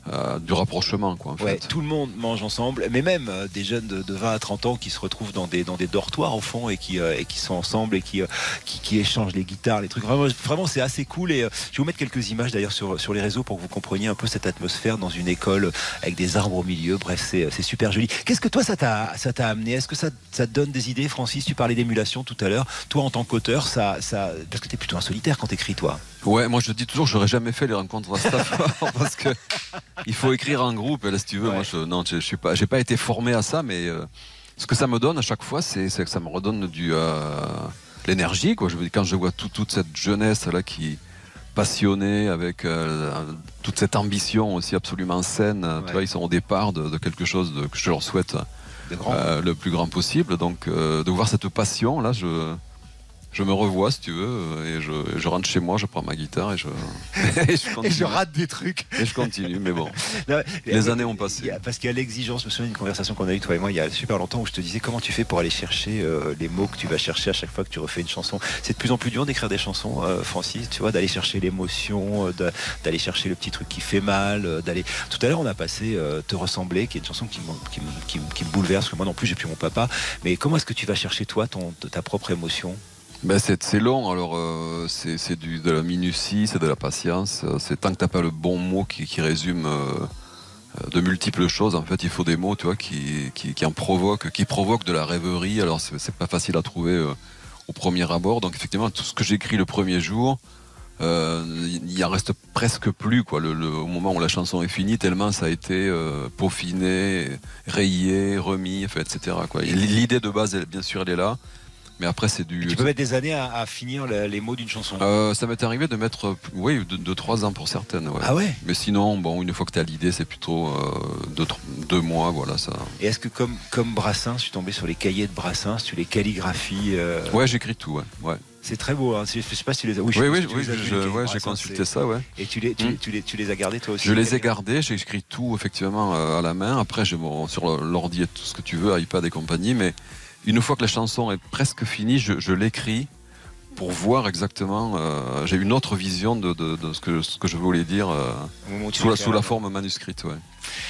Euh, du rapprochement, quoi, en fait. Ouais, tout le monde mange ensemble, mais même euh, des jeunes de, de vingt à trente ans qui se retrouvent dans des, dans des dortoirs au fond et qui, euh, et qui sont ensemble et qui, euh, qui, qui échangent les guitares, les trucs. Vraiment, vraiment c'est assez cool. Et euh, je vais vous mettre quelques images d'ailleurs sur, sur les réseaux pour que vous compreniez un peu cette atmosphère dans une école avec des arbres au milieu. Bref, c'est super joli. Qu'est-ce que toi ça t'a amené? Est-ce que ça, ça te donne des idées, Francis? Tu parlais d'émulation tout à l'heure. Toi, en tant qu'auteur, ça, ça... parce que t'es plutôt un solitaire quand t'écris, toi. Ouais, moi je dis toujours, j'aurais jamais fait les rencontres d'Astafort parce que il faut écrire en groupe. Et là, si tu veux, ouais. moi, je, non, je, je suis pas, j'ai pas été formé à ça, mais euh, ce que ça me donne à chaque fois, c'est que ça me redonne du euh, l'énergie, quoi. Je veux dire, quand je vois tout, toute cette jeunesse là qui passionnée, avec euh, toute cette ambition aussi absolument saine, ouais. tu vois, ils sont au départ de, de quelque chose de, que je leur souhaite euh, le plus grand possible. Donc, euh, de voir cette passion là, je Je me revois, si tu veux, et je, je rentre chez moi, je prends ma guitare et je, et je continue. Et je rate des trucs. Et je continue, mais bon, non, mais les années ont passé. A, parce qu'il y a l'exigence, je me souviens d'une conversation qu'on a eue, toi et moi, il y a super longtemps, où je te disais comment tu fais pour aller chercher euh, les mots que tu vas chercher à chaque fois que tu refais une chanson. C'est de plus en plus dur d'écrire des chansons, euh, Francis, tu vois, d'aller chercher l'émotion, euh, d'aller chercher le petit truc qui fait mal, euh, d'aller... Tout à l'heure, on a passé euh, Te ressembler, qui est une chanson qui, qui, qui, qui me bouleverse, parce que moi non plus, j'ai plus mon papa. Mais comment est-ce que tu vas chercher, toi, ton, ta propre émotion? Ben c'est long, alors euh, c'est de la minutie, c'est de la patience. C'est tant que t'as pas le bon mot qui, qui résume euh, de multiples choses. En fait, il faut des mots, tu vois, qui, qui, qui en provoquent, qui provoquent de la rêverie. Alors, c'est, c'est pas facile à trouver euh, au premier abord. Donc, effectivement, tout ce que j'écris le premier jour, euh, il n'y en reste presque plus, quoi. Le, le, au moment où la chanson est finie, tellement ça a été euh, peaufiné, rayé, remis, en fait, et cetera, quoi. L'idée de base, elle, bien sûr, elle est là. Mais après, c'est du... Et tu peux mettre des années à, à finir les mots d'une chanson. Euh, ça m'est arrivé de mettre, oui, deux trois ans pour certaines. Ouais. Ah ouais. Mais sinon, bon, une fois que tu as l'idée, c'est plutôt deux euh, mois, voilà ça. Et est-ce que comme, comme Brassens, tu tombais sur les cahiers de Brassens, tu les calligraphies euh... Ouais, j'écris tout, ouais. ouais. C'est très beau, hein. Je ne sais pas si tu les as... Oui, oui, oui, oui, oui ouais, j'ai consulté ça, ouais. Et tu les, tu, mmh. tu, les, tu les as gardés toi aussi? Je les ai gardés, j'ai écrit tout, effectivement, euh, à la main. Après, j'ai, bon, sur l'ordi et tout ce que tu veux, iPad et compagnie, mais... Une fois que la chanson est presque finie, je, je l'écris pour voir exactement. Euh, j'ai une autre vision de, de, de ce, que, ce que je voulais dire euh, sous, la, sous la forme manuscrite. Ouais.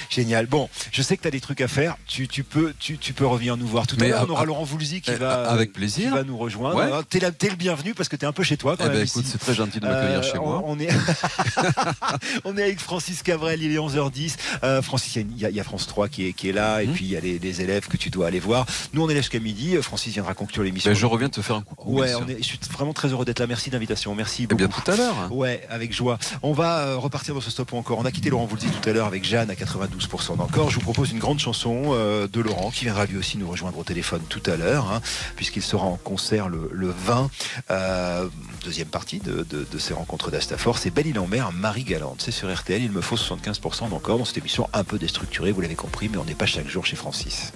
Génial. Bon, je sais que tu as des trucs à faire. Tu, tu, peux, tu, tu peux revenir nous voir tout Mais à l'heure. On aura à, Laurent Voulzy qui, va, qui va nous rejoindre. Ouais. Alors, t'es, la, t'es le bienvenu parce que t'es un peu chez toi. Quand eh même ben, écoute, ici. C'est très gentil de m'accueillir euh, chez on, moi. On est... on est avec Francis Cabrel, il est onze heures dix. Euh, Francis, il y, y a France trois qui est, qui est là, et mmh. puis il y a les, les élèves que tu dois aller voir. Nous, on est là jusqu'à midi. Francis viendra conclure l'émission. Ben, je reviens te faire un coucou. Ouais, on est, je suis vraiment très heureux d'être là. Merci d'invitation. Merci beaucoup. Eh bien, tout à l'heure. Ouais, avec joie. On va repartir dans ce stop ou encore. On a quitté Laurent Voulzy tout à l'heure avec Jeanne à quatre-vingt-douze pour cent d'encore. Je vous propose une grande chanson euh, de Laurent qui viendra lui aussi nous rejoindre au téléphone tout à l'heure, hein, puisqu'il sera en concert le, le vingt, euh, deuxième partie de, de, de ces rencontres d'Astaffort. C'est Belle-Île en mer, Marie Galante. C'est sur R T L, il me faut soixante-quinze pour cent d'encore dans cette émission un peu déstructurée, vous l'avez compris, mais on n'est pas chaque jour chez Francis.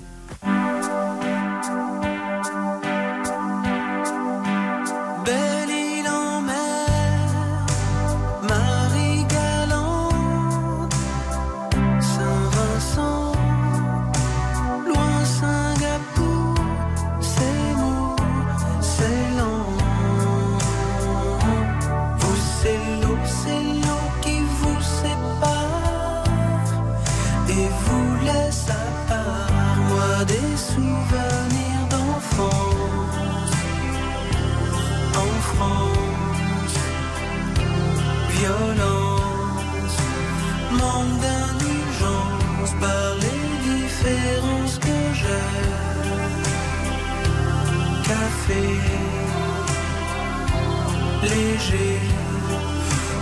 Léger,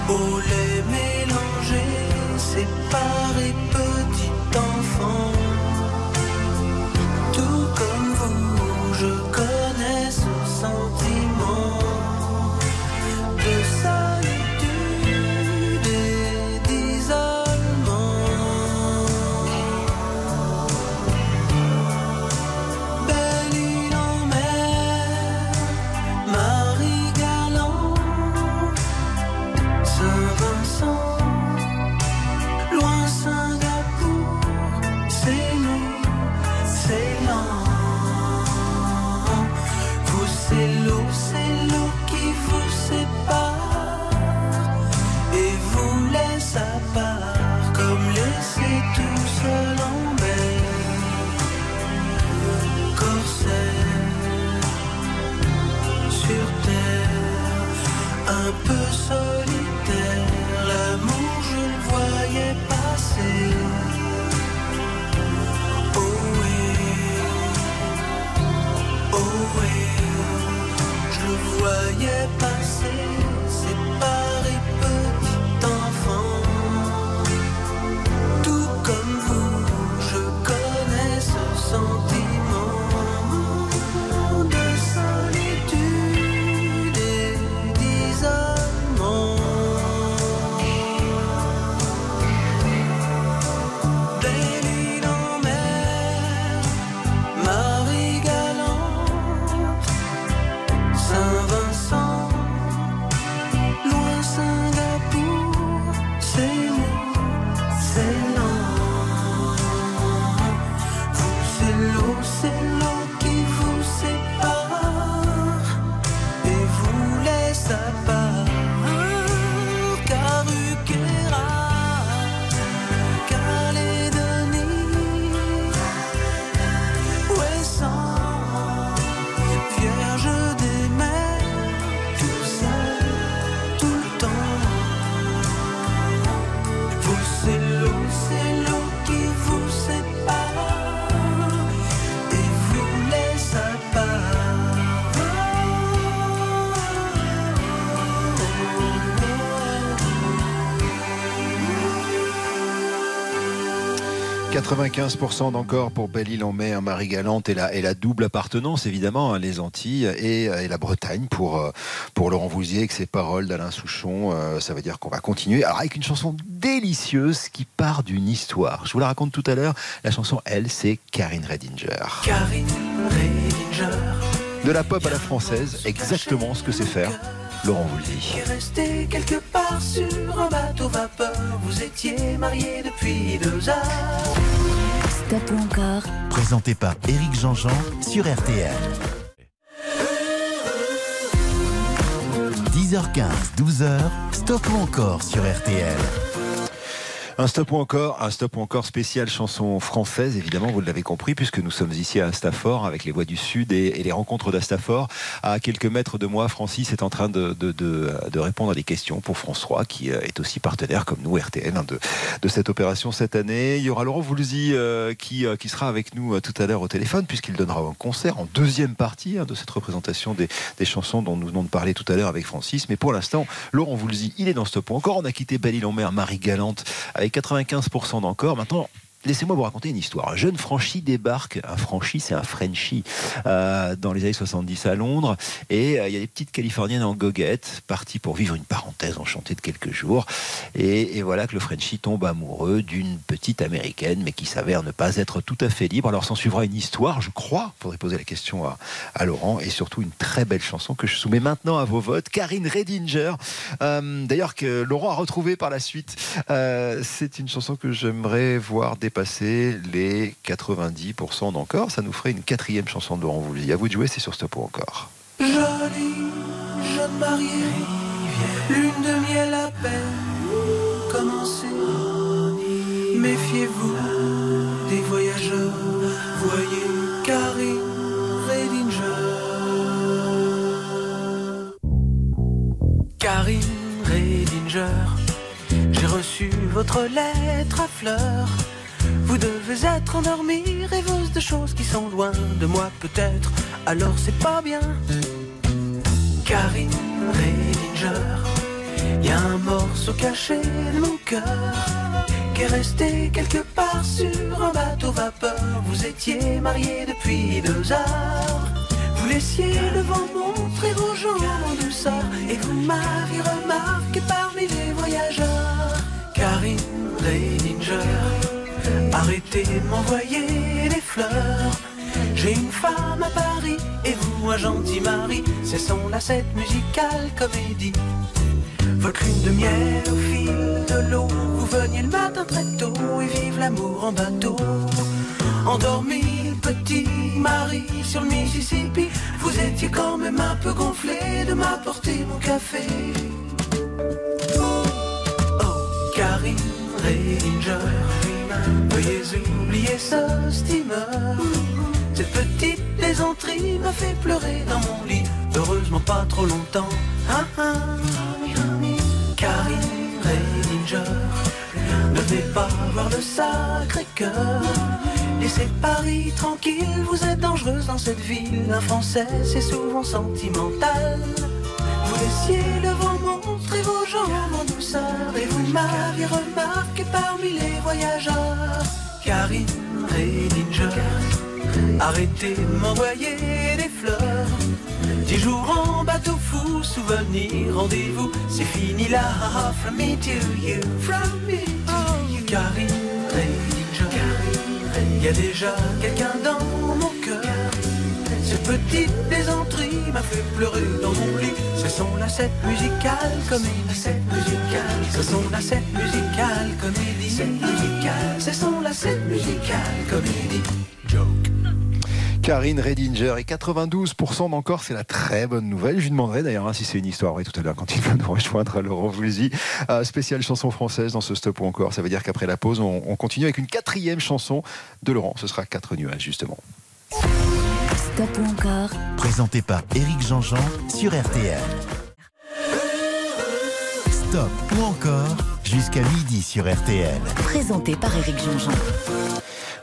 au lait mélangé, séparé, petit enfant. Tout comme vous, je connais ce sentiment de solitude et d'isolement. Belle île en mer, ma Saint Vincent, quatre-vingt-quinze pour cent d'encore pour Belle-Île-en-Mai, hein, Marie-Galante et la, et la double appartenance, évidemment, hein, les Antilles et, et la Bretagne pour, pour Laurent Voulzy avec ses paroles d'Alain Souchon. Euh, ça veut dire qu'on va continuer. Alors, avec une chanson délicieuse qui part d'une histoire. Je vous la raconte tout à l'heure. La chanson, elle, c'est Karine Redinger. Karine Redinger. De la pop à la française, exactement ce que c'est faire Laurent Voulzy. Et resté quelque part sur un bateau vapeur, vous étiez mariés depuis deux ans. Stop ou encore, présenté par Éric Jean-Jean sur R T L. dix heures quinze, douze heures, Stop ou encore sur R T L. Un stop ou encore, un stop ou encore spécial chanson française, évidemment, vous l'avez compris, puisque nous sommes ici à Astaffort avec les Voix du Sud et, et les Rencontres d'Astafort. À quelques mètres de moi, Francis est en train de, de, de, de répondre à des questions pour France trois, qui est aussi partenaire, comme nous, R T L, hein, de, de cette opération cette année. Il y aura Laurent Voulzy euh, qui, euh, qui sera avec nous euh, tout à l'heure au téléphone, puisqu'il donnera un concert en deuxième partie hein, de cette représentation des, des chansons dont nous venons de parler tout à l'heure avec Francis. Mais pour l'instant, Laurent Voulzy, il est dans Stop ou encore. On a quitté Belle-Île-en-Mer, Marie-Galante, avec quatre-vingt-quinze pour cent d'encore. Maintenant, laissez-moi vous raconter une histoire. Un jeune Franchi débarque, un Franchi c'est un Frenchie, euh, dans les années soixante-dix à Londres, et il euh, y a des petites Californiennes en goguette, parties pour vivre une parenthèse enchantée de quelques jours, et, et voilà que le Frenchie tombe amoureux d'une petite Américaine, mais qui s'avère ne pas être tout à fait libre. Alors s'en suivra une histoire, je crois, faudrait poser la question à, à Laurent, et surtout une très belle chanson que je soumets maintenant à vos votes, Karine Redinger, euh, d'ailleurs que Laurent a retrouvée par la suite. Euh, c'est une chanson que j'aimerais voir des passer les quatre-vingt-dix pour cent d'encore, ça nous ferait une quatrième chanson de Laurent Voulzy. À vous de jouer, c'est sur Stop ou encore. Jolie, jeune mariée, lune de miel à peine commencée. Méfiez-vous des voyageurs, voyez Karine Redinger. Karine Redinger, j'ai reçu votre lettre à fleurs. Vous devez être endormi, rêveuse de choses qui sont loin de moi peut-être, alors c'est pas bien. Karine Redinger, y a un morceau caché de mon cœur qui est resté quelque part sur un bateau vapeur. Vous étiez mariés depuis deux heures, vous laissiez le vent montrer vos jambes en douceur, et vous m'avez remarqué parmi les voyageurs. Karine Redinger, arrêtez de m'envoyer des fleurs. J'ai une femme à Paris et vous un gentil mari. Cessons la cette musicale comédie. Votre lune de miel au fil de l'eau, vous veniez le matin très tôt et vive l'amour en bateau. Endormi, petit mari sur le Mississippi, vous étiez quand même un peu gonflé de m'apporter mon café. Oh, Karine Redinger, veuillez oublier ce steamer. Cette petite plaisanterie m'a fait pleurer dans mon lit, heureusement pas trop longtemps. Ah, ah. Karine Redinger, ne vais pas voir le Sacré-Cœur. Laissez Paris tranquille, vous êtes dangereuse dans cette ville. Un Français c'est souvent sentimental. Vous laissiez le vent montrer vos jambes en douceur, et vous m'avez remarqué parmi les voyageurs. Karine Redinger, arrêtez de m'envoyer des fleurs. Dix jours en bateau fou, souvenir, rendez-vous, c'est fini là. From me to you, from me to you. Karine Redinger, y a déjà quelqu'un dans mon cœur. Cette petite plaisanterie m'a fait pleurer dans mon lit. Ce sont la scène musicale comédie. Cette musicale, ce sont la scène musicale comédie. Cette musicale, ce sont la scène musicale comédie. Joke. Karine Redinger et quatre-vingt-douze pour cent d'encore, c'est la très bonne nouvelle. Je lui demanderai d'ailleurs hein, si c'est une histoire vraie tout à l'heure quand il va nous rejoindre à Laurent Voulzy. Euh, spéciale chanson française dans ce Stop ou encore. Ça veut dire qu'après la pause, on, on continue avec une quatrième chanson de Laurent. Ce sera Quatre nuages justement. Stop ou encore, présenté par Éric Jean-Jean sur R T L. Stop ou encore, jusqu'à midi sur R T L. Présenté par Éric Jean-Jean.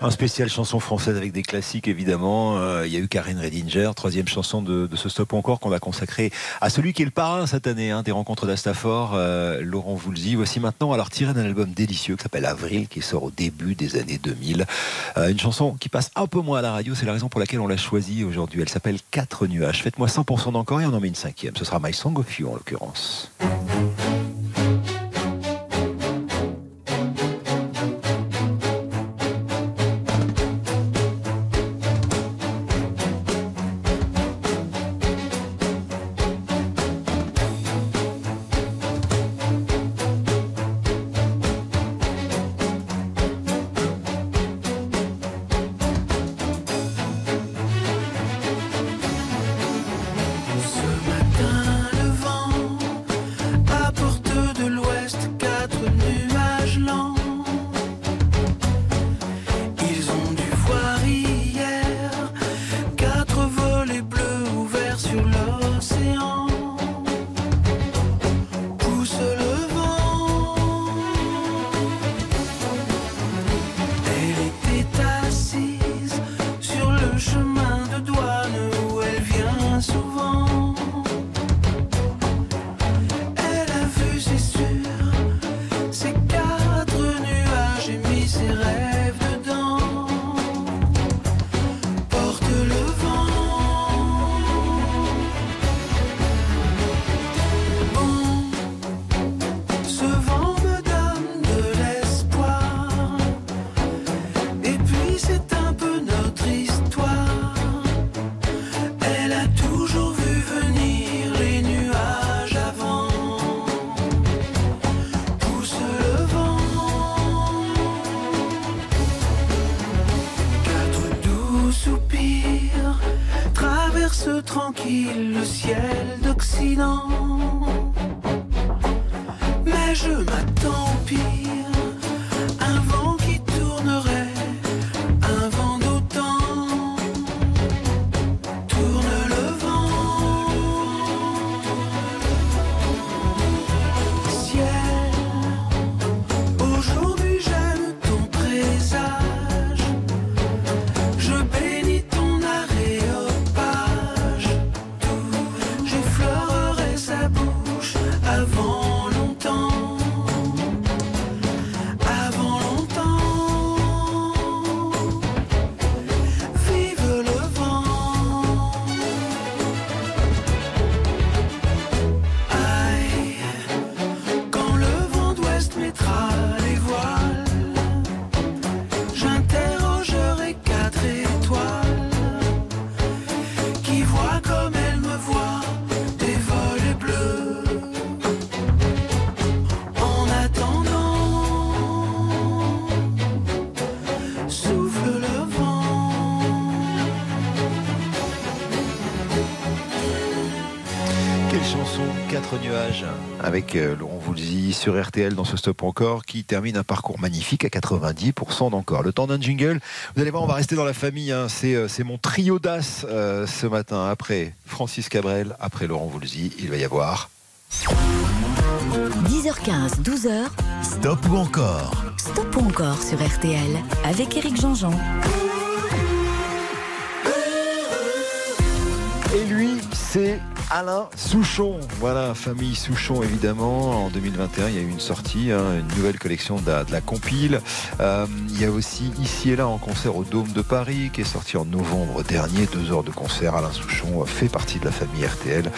Un spécial chanson française avec des classiques évidemment. Euh, il y a eu Karine Redinger, troisième chanson de, de ce Stop ou Encore qu'on a consacré à celui qui est le parrain cette année hein, des Rencontres d'Astafort, euh, Laurent Voulzy. Voici maintenant, alors tiré d'un album délicieux qui s'appelle Avril, qui sort au début des années deux mille. Euh, une chanson qui passe un peu moins à la radio, c'est la raison pour laquelle on l'a choisie aujourd'hui. Elle s'appelle Quatre nuages. Faites-moi cent pour cent d'encore et on en met une cinquième. Ce sera My Song of You en l'occurrence. Avec Laurent Voulzy sur R T L dans ce Stop Encore qui termine un parcours magnifique à quatre-vingt-dix pour cent d'encore. Le temps d'un jingle, vous allez voir, on va rester dans la famille. Hein. C'est, c'est mon trio d'as euh, ce matin. Après Francis Cabrel, après Laurent Voulzy, il va y avoir... dix heures quinze, douze heures, Stop ou Encore. Stop ou Encore sur R T L avec Éric Jean-Jean. Et lui, c'est... Alain Souchon, voilà, famille Souchon évidemment. En deux mille vingt et un, il y a eu une sortie, hein, une nouvelle collection de la, de la compile. Euh, il y a aussi Ici et Là en concert au Dôme de Paris qui est sorti en novembre dernier. Deux heures de concert. Alain Souchon fait partie de la famille R T L.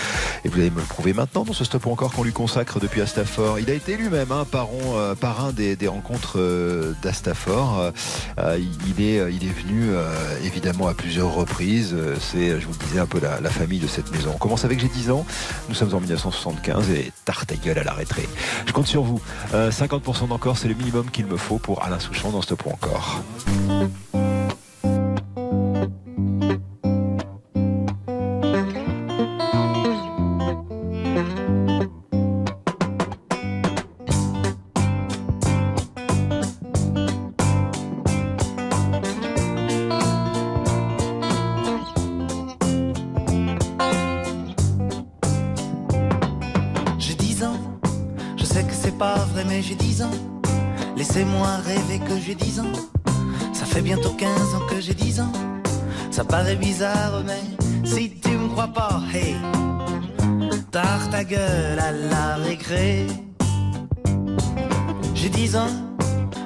Et vous allez me le prouver maintenant dans ce Stop ou Encore qu'on lui consacre depuis Astaffort. Il a été lui-même hein, parrain, euh, parrain des, des rencontres euh, d'Astaffort. Euh, il, est, il est venu euh, évidemment à plusieurs reprises. C'est, je vous le disais, un peu la, la famille de cette maison. On commence avec J'ai dix ans, nous sommes en mille neuf cent soixante-quinze et tarte à gueule à la rétré. Je compte sur vous. Euh, cinquante pour cent d'encore, c'est le minimum qu'il me faut pour Alain Souchon dans ce Stop ou Encore. C'est pas vrai, mais j'ai dix ans. Laissez-moi rêver que j'ai dix ans. Ça fait bientôt quinze ans que j'ai dix ans. Ça paraît bizarre, mais si tu me crois pas, hey, tard ta gueule à la récré. J'ai dix ans,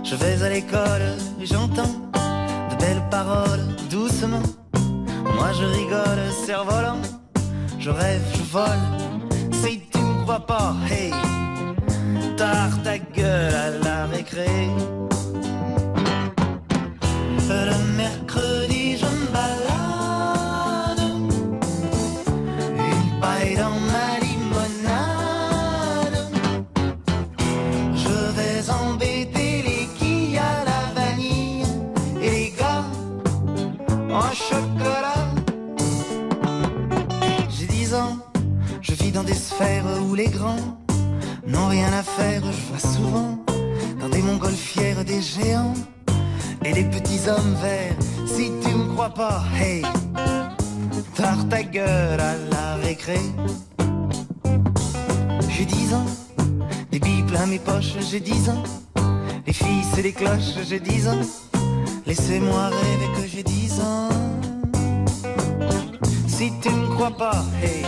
je vais à l'école et j'entends de belles paroles doucement. Moi je rigole, cerf-volant, je rêve, je vole. Si tu me crois pas, hey, tard ta gueule à la récré. Le mercredi je me balade, une paille dans ma limonade. Je vais embêter les quilles à la vanille et les gars en chocolat. J'ai dix ans, je vis dans des sphères où les grands n'ont rien à faire. Je vois souvent dans des montgolfières des géants et les petits hommes verts. Si tu me crois pas, hey, tard ta gueule à la récré. J'ai dix ans, des billes plein mes poches, j'ai dix ans. Les filles c'est les cloches, j'ai dix ans. Laissez-moi rêver que j'ai dix ans. Si tu me crois pas, hey,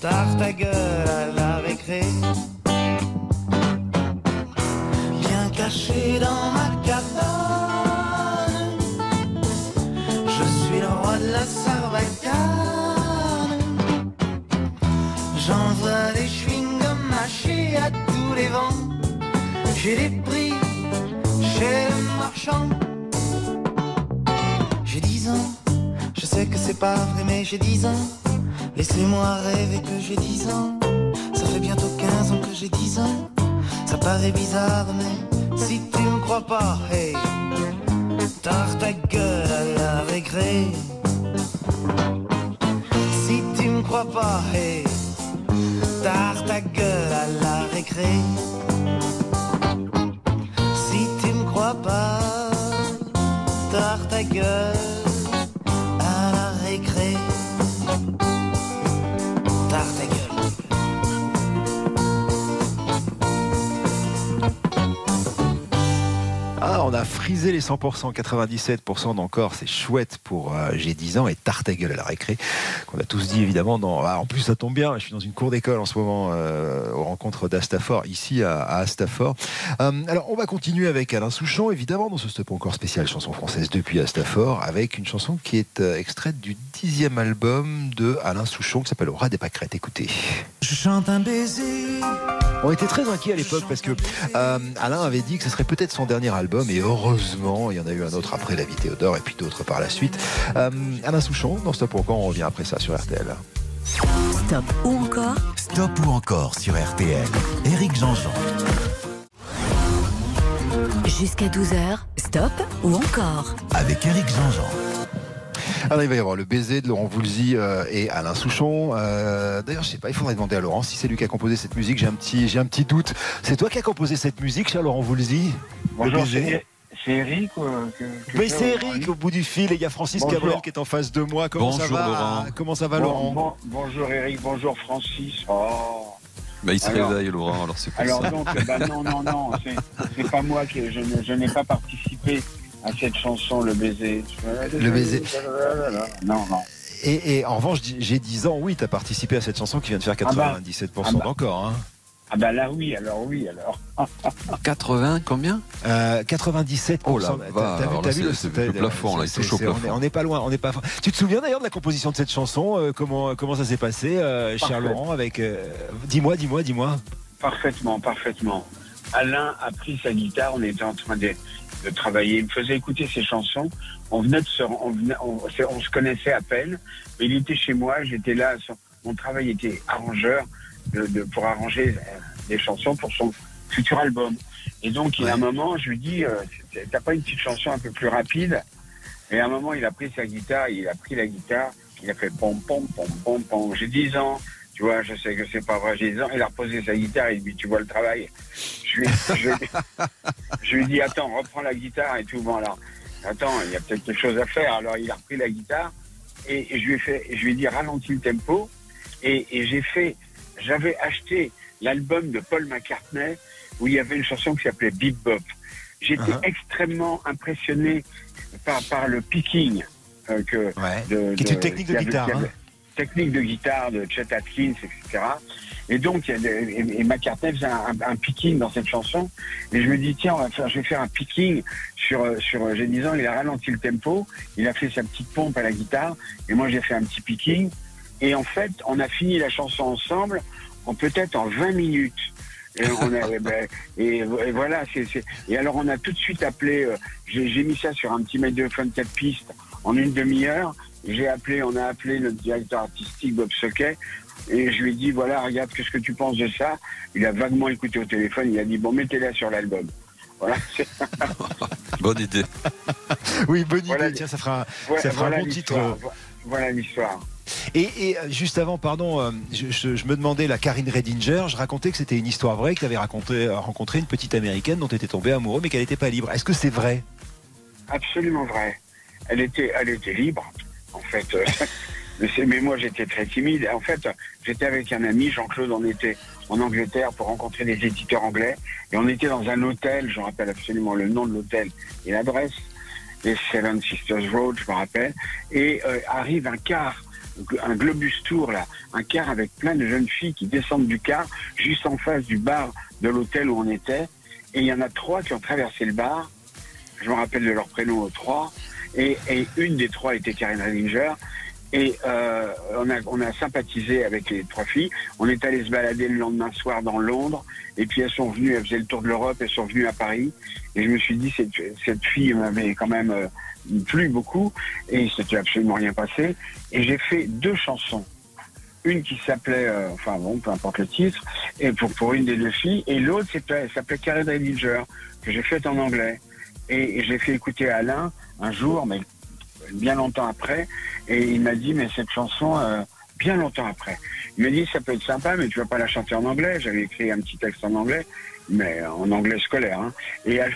tard ta gueule à la récré. Bien caché dans ma cabane, la Sarbacane. J'envoie des chewing-gums mâchés à tous les vents. J'ai des prix chez le marchand. J'ai dix ans, je sais que c'est pas vrai, mais j'ai dix ans. Laissez-moi rêver que j'ai dix ans. Ça fait bientôt quinze ans que j'ai dix ans. Ça paraît bizarre, mais si tu me crois pas, hey, tard ta gueule à la récré. Si tu me crois pas, hey, tard ta gueule à la récré. Si tu me crois pas, tard ta gueule à la récré. Tard ta gueule. Ah, on a frisé les cent pour cent, quatre-vingt-dix-sept pour cent d'encore, c'est chouette pour euh, j'ai dix ans et tarte à gueule à la récré, qu'on a tous dit évidemment. Dans, ah, en plus ça tombe bien, je suis dans une cour d'école en ce moment, euh, aux rencontres d'Astafort, ici à, à Astaffort. Euh, alors on va continuer avec Alain Souchon, évidemment, dans ce Stop ou Encore spécial chanson française depuis Astaffort, avec une chanson qui est euh, extraite du dixième album de Alain Souchon, qui s'appelle Au ras des pâquerettes. Écoutez. Je chante un baiser. On était très inquiets à l'époque parce que euh, Alain avait dit que ce serait peut-être son dernier album. Et heureusement, il y en a eu un autre après La Vie Théodore et puis d'autres par la suite. Euh, Alain Souchon, dans Stop ou Encore, on revient après ça sur R T L. Stop ou Encore. Stop ou Encore sur R T L. Éric Jean-Jean. Jusqu'à douze heures, Stop ou Encore. Avec Éric Jean-Jean. Alors, il va y avoir le baiser de Laurent Voulzy euh, et Alain Souchon. Euh, D'ailleurs, je sais pas, il faudrait demander à Laurent si c'est lui qui a composé cette musique. J'ai un petit, j'ai un petit doute. C'est toi qui as composé cette musique, cher Laurent Voulzy? Bonjour, c'est Eric. Oui, c'est Eric au bout du fil. Et il y a Francis Cabrel qui est en face de moi. Comment bonjour, ça va Laurent. Comment ça va bon, Laurent bon, bonjour Eric, bonjour Francis. Oh. Bah, il se alors, réveille Laurent, alors c'est pour alors ça. Donc, bah, non, non, non, c'est pas moi qui, je, je n'ai pas participé à cette chanson, le baiser. Le baiser. Non, non. Et, et en revanche, j'ai dix ans, oui, tu as participé à cette chanson qui vient de faire quatre-vingt-dix-sept pour cent ah bah, d'encore. Hein. Ah bah là oui, alors oui, alors. quatre-vingts, combien euh, quatre-vingt-dix-sept pour cent. Oh là, bah, t'as vu le plafond, là, il touche au plafond. On n'est pas loin, on n'est pas... Tu te souviens d'ailleurs de la composition de cette chanson, euh, comment, comment ça s'est passé, euh, cher Laurent, avec... Euh, dis-moi, dis-moi, dis-moi. Parfaitement, parfaitement. Alain a pris sa guitare, on était en train de... de travailler, il me faisait écouter ses chansons, on venait de se, on, venait, on, on se connaissait à peine, mais il était chez moi, j'étais là, son, mon travail était arrangeur de, de, pour arranger des chansons pour son futur album. Et donc, il y a un moment, je lui dis, euh, t'as pas une petite chanson un peu plus rapide? Et à un moment, il a pris sa guitare, il a pris la guitare, il a fait pom pom pom pom pom. J'ai dix ans. Tu vois, je sais que c'est pas vrai, j'ai dix ans. Il a reposé sa guitare et il dit, tu vois le travail. Je lui, je, je lui dis, attends, reprends la guitare et tout. Bon, alors, attends, il y a peut-être quelque chose à faire. Alors, il a repris la guitare et, et je lui ai fait, je lui ai dit, ralentis le tempo. Et, et j'ai fait, j'avais acheté l'album de Paul McCartney où il y avait une chanson qui s'appelait Bebop. J'étais uh-huh. extrêmement impressionné par, par le picking. Euh, que, ouais. de, qui était une technique de, de guitare. Avait, hein. Technique de guitare de Chet Atkins, et cetera. Et donc, il y a des, et, et McCartney faisait un, un, un picking dans cette chanson. Et je me dis, tiens, on va faire, je vais faire un picking sur, sur j'ai dix ans, il a ralenti le tempo, il a fait sa petite pompe à la guitare, et moi j'ai fait un petit picking. Et en fait, on a fini la chanson ensemble, en peut-être en vingt minutes. Et, on a, et, ben, et, et voilà, c'est, c'est... Et alors on a tout de suite appelé, euh, j'ai, j'ai mis ça sur un petit médophone quatre pistes, en une demi-heure, j'ai appelé, on a appelé notre directeur artistique Bob Soquet, et je lui ai dit, voilà, regarde, qu'est-ce que tu penses de ça? Il a vaguement écouté au téléphone, il a dit, bon, mettez-la sur l'album. Voilà. Bonne idée. Oui, bonne voilà, idée, tiens, ça fera, voilà, ça fera voilà un bon titre. Voilà l'histoire. Et, et juste avant, pardon, je, je, je me demandais, la Karine Redinger, je racontais que c'était une histoire vraie, que tu avais rencontré une petite américaine dont tu étais tombé amoureux, mais qu'elle n'était pas libre. Est-ce que c'est vrai? Absolument vrai. Elle était, elle était libre, en fait. Mais moi, j'étais très timide. En fait, j'étais avec un ami, Jean-Claude, on était en Angleterre pour rencontrer des éditeurs anglais. Et on était dans un hôtel, je rappelle absolument le nom de l'hôtel et l'adresse, les Seven Sisters Road, je me rappelle. Et euh, arrive un car, un Globus Tour, là, un car avec plein de jeunes filles qui descendent du car juste en face du bar de l'hôtel où on était. Et il y en a trois qui ont traversé le bar. Je me rappelle de leur prénom aux trois. Et, et une des trois était Karine Redinger. Et euh, on, a, on a sympathisé avec les trois filles. On est allé se balader le lendemain soir dans Londres. Et puis elles sont venues, elles faisaient le tour de l'Europe, elles sont venues à Paris. Et je me suis dit, cette, cette fille m'avait quand même euh, plu beaucoup. Et il ne s'était absolument rien passé. Et j'ai fait deux chansons. Une qui s'appelait, euh, enfin bon, peu importe le titre, et pour, pour une des deux filles. Et l'autre, c'était, s'appelait Karine Redinger, que j'ai faite en anglais. Et, et j'ai fait écouter à Alain un jour, mais bien longtemps après, et il m'a dit, mais cette chanson, euh, bien longtemps après. Il m'a dit, ça peut être sympa, mais tu vas pas la chanter en anglais. J'avais écrit un petit texte en anglais, mais en anglais scolaire. Hein. Et, alors,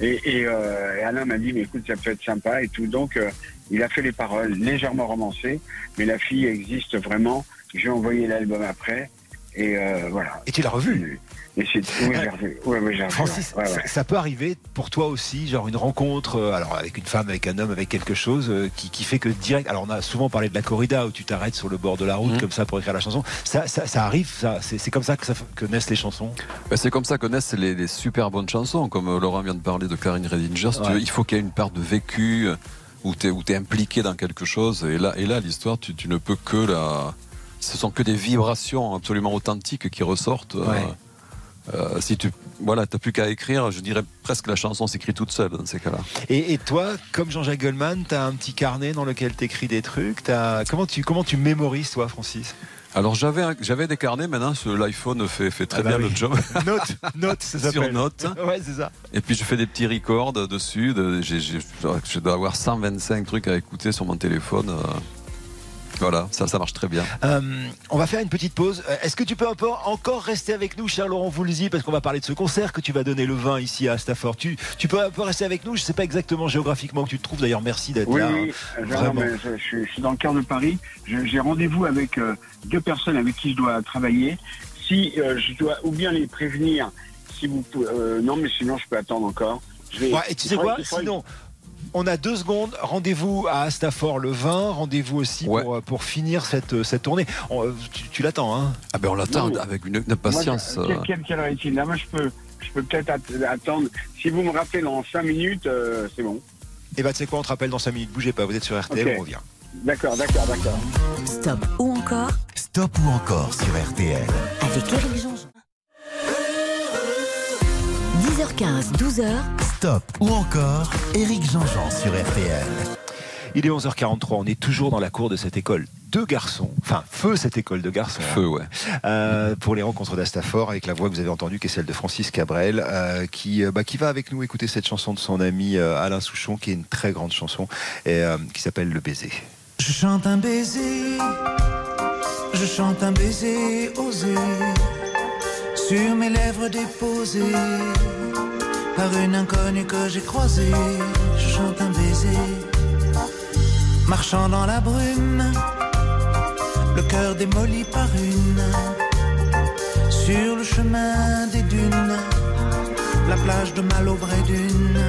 et, et, euh, et Alain m'a dit, mais écoute, ça peut être sympa et tout. Donc, euh, il a fait les paroles légèrement romancées, mais la fille existe vraiment. J'ai envoyé l'album après, et euh, voilà. Et tu l'as revue? Et c'est... Oui, j'ai revu. Ouais, ouais, j'ai revu. Francis, ouais, ouais. Ça, ça peut arriver pour toi aussi, genre une rencontre, euh, alors avec une femme, avec un homme, avec quelque chose euh, qui, qui fait que direct. Alors on a souvent parlé de la corrida où tu t'arrêtes sur le bord de la route mmh. comme ça pour écrire la chanson. Ça, ça, ça arrive, ça. C'est, c'est comme ça que, ça que naissent les chansons. Ben, c'est comme ça que naissent les, les super bonnes chansons, comme euh, Laurent vient de parler de Karine Redinger. Si ouais. tu veux, il faut qu'il y ait une part de vécu où tu es où t'es impliqué dans quelque chose. Et là, et là, l'histoire, tu, tu ne peux que la. Ce sont que des vibrations absolument authentiques qui ressortent. Ouais. Euh, Euh, si tu voilà, t'as plus qu'à écrire, je dirais presque la chanson s'écrit toute seule dans ces cas-là. Et, et toi, comme Jean-Jacques Goldman, t'as un petit carnet dans lequel t'écris des trucs. T'as... Comment tu comment tu mémorises toi, Francis? Alors j'avais un, j'avais des carnets. Maintenant, ce, l'iPhone fait fait très ah bah bien oui. le job. Note, note, ça s'appelle. Sur note. Ouais, c'est ça. Et puis je fais des petits records dessus. De, j'ai, j'ai, je dois avoir cent vingt-cinq trucs à écouter sur mon téléphone. Euh... Voilà, ça, ça marche très bien. Euh, on va faire une petite pause. Est-ce que tu peux encore rester avec nous, cher Laurent Voulzy, parce qu'on va parler de ce concert que tu vas donner le vingt ici à Astaffort. Tu, tu peux un peu rester avec nous. Je ne sais pas exactement géographiquement où tu te trouves. D'ailleurs, merci d'être oui, là. Oui, je, je, je suis dans le cœur de Paris. Je, j'ai rendez-vous avec euh, deux personnes avec qui je dois travailler. Si euh, je dois ou bien les prévenir, si vous pouvez, euh, non, mais sinon je peux attendre encore. Je vais, ouais, et tu sais quoi, sinon. On a deux secondes, rendez-vous à Astaffort le vingt, rendez-vous aussi ouais. pour, pour finir cette, cette tournée. On, tu, tu l'attends, hein? Ah ben on l'attend oui. avec une, une patience. Moi, quelle, quelle, quelle heure est-il? Là, moi je peux, je peux peut-être attendre. Si vous me rappelez dans cinq minutes, euh, c'est bon. Eh ben tu sais quoi, on te rappelle dans cinq minutes, bougez pas, vous êtes sur R T L, okay. On revient. D'accord, d'accord, d'accord. Stop ou encore? Stop ou encore sur R T L. Avec Éric Jean-Jean. dix heures quinze, douze heures. Stop ou encore, Éric Jean-Jean sur R T L. Il est onze heures quarante-trois, on est toujours dans la cour de cette école de garçons, enfin feu cette école de garçons. Feu, hein. ouais. Euh, pour les rencontres d'Astaffort, avec la voix que vous avez entendue, qui est celle de Francis Cabrel, euh, qui, bah, qui va avec nous écouter cette chanson de son ami euh, Alain Souchon, qui est une très grande chanson, et, euh, qui s'appelle Le baiser. Je chante un baiser, je chante un baiser osé, sur mes lèvres déposées. Par une inconnue que j'ai croisée, je chante un baiser. Marchant dans la brume, le cœur démoli par une. Sur le chemin des dunes, la plage de Malauvré-Dune,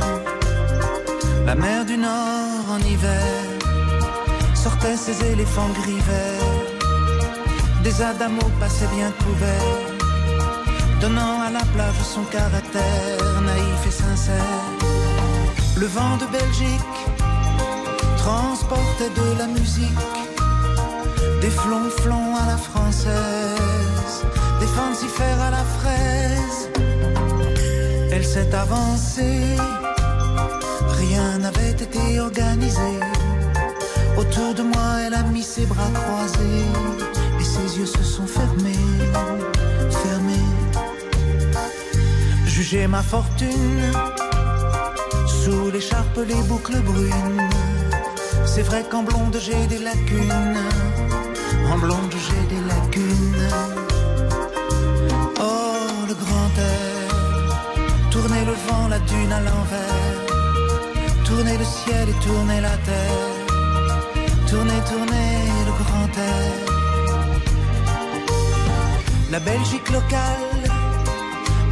la mer du Nord en hiver, sortaient ces éléphants gris verts, des adamos passaient bien couverts, donnant à la plage son caractère naïf et sincère. Le vent de Belgique transportait de la musique, des flonflons à la française, des fancifères à la fraise. Elle s'est avancée, rien n'avait été organisé. Autour de moi, elle a mis ses bras croisés et ses yeux se sont fermés, fermés. Jugez ma fortune sous l'écharpe, les boucles brunes. C'est vrai qu'en blonde j'ai des lacunes, en blonde j'ai des lacunes. Oh le grand air, tournez le vent, la dune à l'envers, tournez le ciel et tournez la terre, tournez, tournez le grand air. La Belgique locale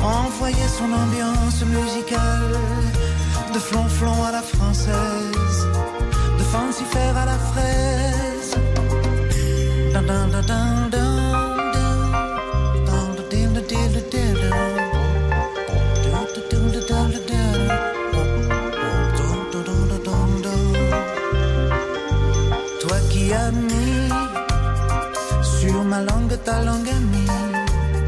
envoyait son ambiance musicale, de flonflon à la française, de fancifère à la fraise. Dun dun dun dun dun dun dun dun. Toi qui as mis sur ma langue ta langue amie,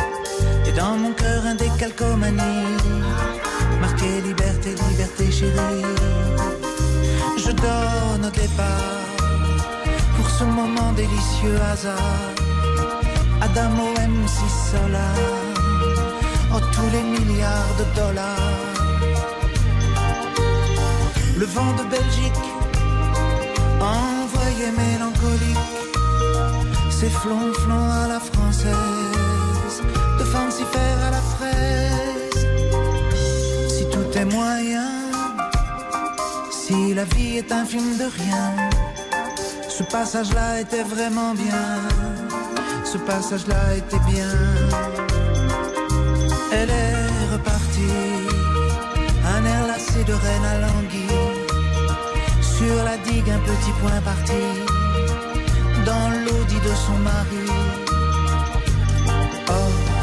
et dans mon cœur un décalcomanie marqué liberté, liberté chérie. Je donne au départ pour ce moment délicieux hasard, Adamo M C Solar, en tous les milliards de dollars. Le vent de Belgique envoyait mélancolique ses flonflons à la française, de fancifères à la fraise. Si tout est moyen, si la vie est un film de rien, ce passage-là était vraiment bien, ce passage-là était bien. Elle est repartie, un air lassé de reine à l'anguille, sur la digue un petit point parti, dans l'audi de son mari. Oh,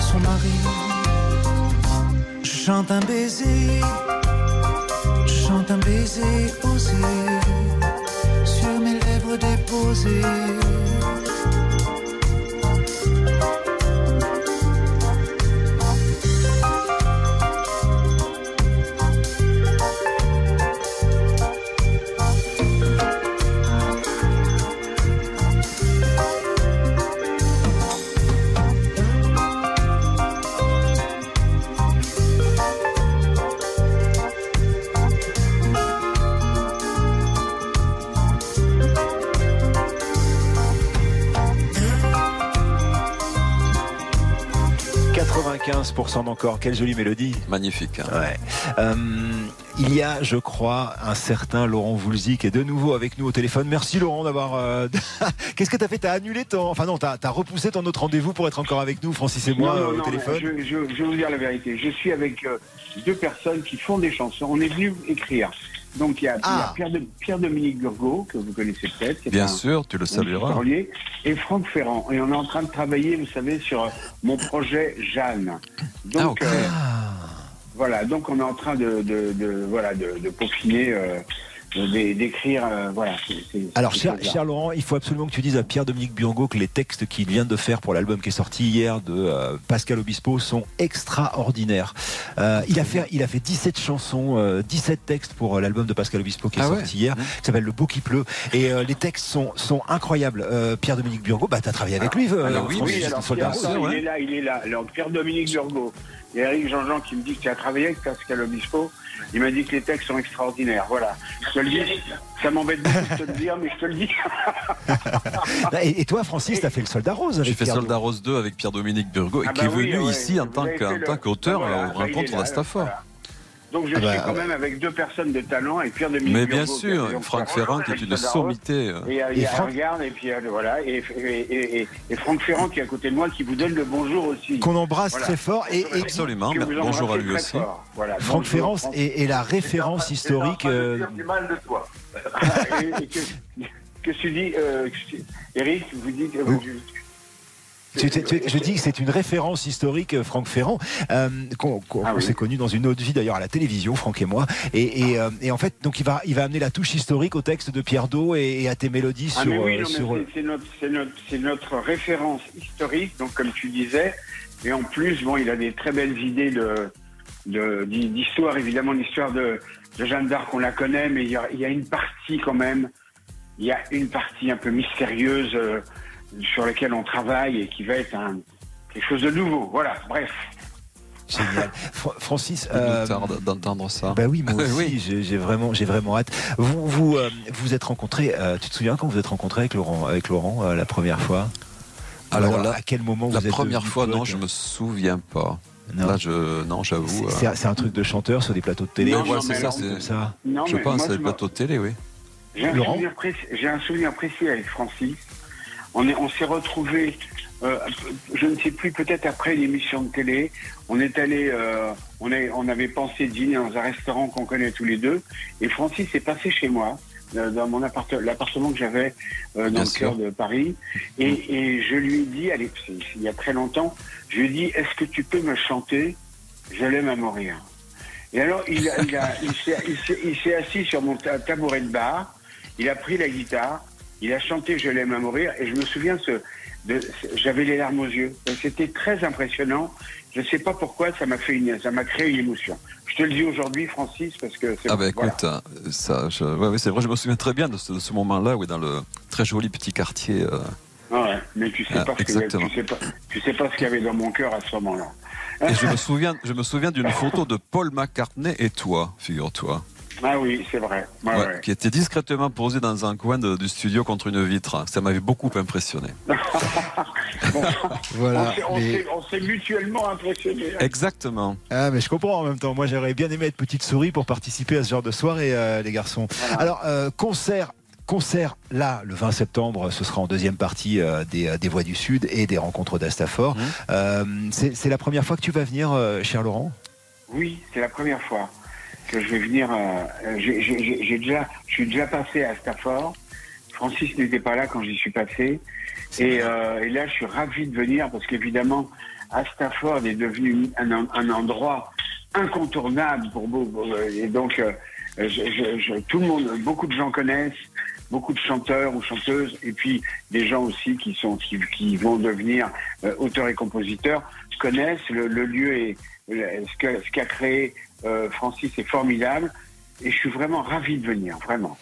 son mari. Je chante un baiser, je chante un baiser osé, sur mes lèvres déposées. quinze pour cent d'encore, quelle jolie mélodie. Magnifique. Hein. Ouais. Euh, il y a, je crois, un certain Laurent Voulzy qui est de nouveau avec nous au téléphone. Merci Laurent d'avoir... Euh... Qu'est-ce que tu as fait? Tu as annulé ton... Enfin non, tu as, tu as repoussé ton autre rendez-vous pour être encore avec nous, Francis et moi, non, non, au non, téléphone. Je, je, je vais vous dire la vérité. Je suis avec euh, deux personnes qui font des chansons. On est venu écrire. Donc il y a, ah. il y a Pierre de, Pierre-Dominique Burgaud, que vous connaissez peut-être. Bien un, sûr, tu le salueras. Et Franck Ferrand. Et on est en train de travailler, vous savez, sur mon projet Jeanne. Donc, ah, okay. euh, voilà, donc on est en train de, de, de, voilà, de, de peaufiner... Euh, d'écrire, euh, voilà. C'est, c'est, alors, c'est cher, cher Laurent, il faut absolument que tu dises à Pierre-Dominique Burgaud que les textes qu'il vient de faire pour l'album qui est sorti hier de euh, Pascal Obispo sont extraordinaires. Euh, il, a fait, il a fait dix-sept chansons, euh, dix-sept textes pour euh, l'album de Pascal Obispo qui est ah sorti ouais. hier, mmh. qui s'appelle Le Beau qui pleut. Et euh, les textes sont, sont incroyables. Euh, Pierre-Dominique Burgaud, bah, tu as travaillé avec lui, euh, alors, oui, oui, alors, Pierre, Rousseau, il ouais. est là, il est là. Alors, Pierre-Dominique Burgaud. Il y a Éric Jean-Jean qui me dit que tu as travaillé avec Pascal Obispo. Il m'a dit que les textes sont extraordinaires. Voilà. Je te le dis. Ça m'embête beaucoup de te le dire, mais je te le dis. Et toi, Francis, tu as fait le Soldat Rose avec J'ai fait Pierre Soldat Rose deux avec Pierre-Dominique Burgaud, ah bah et qui oui, est venu ouais. ici en tant qu'auteur, ah bah voilà, au Rencontres d'Astafort. Voilà. Donc je bah, suis quand même avec deux personnes de talent et Pierre-Dominique Burgaud. Mais bien Burgaud, sûr, Franck Ferrand qui est une sommité. Et, et, et Franck... regarde et puis voilà et, et, et, et, et Franck Ferrand qui est à côté de moi qui vous donne le bonjour aussi. Qu'on embrasse voilà. très fort et, et absolument. Bonjour à lui aussi. Voilà, Franck Ferrand est, est la référence historique. Pas de dire du mal de toi. et, et que, que tu dis, euh, Éric, vous dites. Vous, Tu, tu, tu, je dis que c'est une référence historique, Franck Ferrand, euh, qu'on, qu'on ah oui. s'est connu dans une autre vie d'ailleurs à la télévision, Franck et moi. Et, et, euh, et en fait, donc il va, il va amener la touche historique au texte de Pierre Do et, et à tes mélodies sur. Ah mais oui, non, sur... Mais c'est, c'est, notre, c'est, notre, c'est notre référence historique, donc comme tu disais. Et en plus, bon, il a des très belles idées de, de, d'histoire. Évidemment, l'histoire de, de Jeanne d'Arc, on la connaît, mais il y a, il y a une partie quand même. Il y a une partie un peu mystérieuse. Euh, sur lequel on travaille et qui va être un, quelque chose de nouveau. Voilà, bref. Génial. Francis, euh, d'entendre ça. Bah oui, moi aussi, oui. J'ai, j'ai vraiment, j'ai vraiment hâte. Vous, vous, euh, vous êtes rencontrés. Euh, tu te souviens quand vous êtes rencontrés avec Laurent, avec Laurent euh, la première fois ? Alors, Alors là, à quel moment la vous êtes première fois, non, je me souviens pas. Non. Là, je, non, j'avoue. C'est, euh... c'est un truc de chanteur sur des plateaux de télé. Non, ouais, c'est ça, c'est... Comme ça. Non, je pense à des plateaux de télé, oui. J'ai un, souvenir précis, j'ai un souvenir précis avec Francis. On, est, on s'est retrouvés, euh, je ne sais plus, peut-être après une émission de télé. On est allé, euh, on, est, on avait pensé dîner dans un restaurant qu'on connaît tous les deux. Et Francis est passé chez moi, euh, dans mon appartement, l'appartement que j'avais euh, dans Bien le sûr. cœur de Paris. Et, et je lui ai dit, allez, il y a très longtemps, je lui ai dit, est-ce que tu peux me chanter Je l'aime à mourir. Et alors, il, a, il, a, il, s'est, il, s'est, il s'est assis sur mon tabouret de bar, il a pris la guitare. Il a chanté « Je l'aime à mourir » et je me souviens, ce, de, ce, j'avais les larmes aux yeux. Et c'était très impressionnant. Je ne sais pas pourquoi, ça m'a, fait une, ça m'a créé une émotion. Je te le dis aujourd'hui, Francis, parce que... C'est ah bon, bah écoute, voilà. ça, je, ouais, c'est vrai, je me souviens très bien de ce, de ce moment-là, oui, dans le très joli petit quartier. Euh... Ouais, mais tu sais, ah, pas ce que, tu, sais pas, tu sais pas ce qu'il y avait dans mon cœur à ce moment-là. Et je, me souviens, je me souviens d'une photo de Paul McCartney et toi, figure-toi. Ah oui, c'est vrai. Ouais, ouais, ouais. Qui était discrètement posé dans un coin de, du studio contre une vitre. Ça m'avait beaucoup impressionné. Voilà, on, s'est, mais... on, s'est, on s'est mutuellement impressionnés. Exactement. Ah, mais je comprends en même temps. Moi, j'aurais bien aimé être petite souris pour participer à ce genre de soirée, euh, les garçons. Voilà. Alors, euh, concert. Concert, là, le vingt septembre, ce sera en deuxième partie euh, des, des Voix du Sud et des Rencontres d'Astafort. Mmh. Euh, c'est, c'est la première fois que tu vas venir, euh, cher Laurent ? Oui, c'est la première fois que je vais venir. Euh, j'ai, j'ai, j'ai déjà, je suis déjà passé à Astaffort. Francis n'était pas là quand j'y suis passé. Et, euh, et là, je suis ravi de venir parce qu'évidemment, Astaffort est devenu un, un endroit incontournable pour beaucoup. Et donc, euh, je, je, je, tout le monde, beaucoup de gens connaissent, beaucoup de chanteurs ou chanteuses, et puis des gens aussi qui sont, qui, qui vont devenir euh, auteurs et compositeurs connaissent le, le lieu et ce, que, ce qu'a créé. Euh, Francis est formidable et je suis vraiment ravi de venir, vraiment.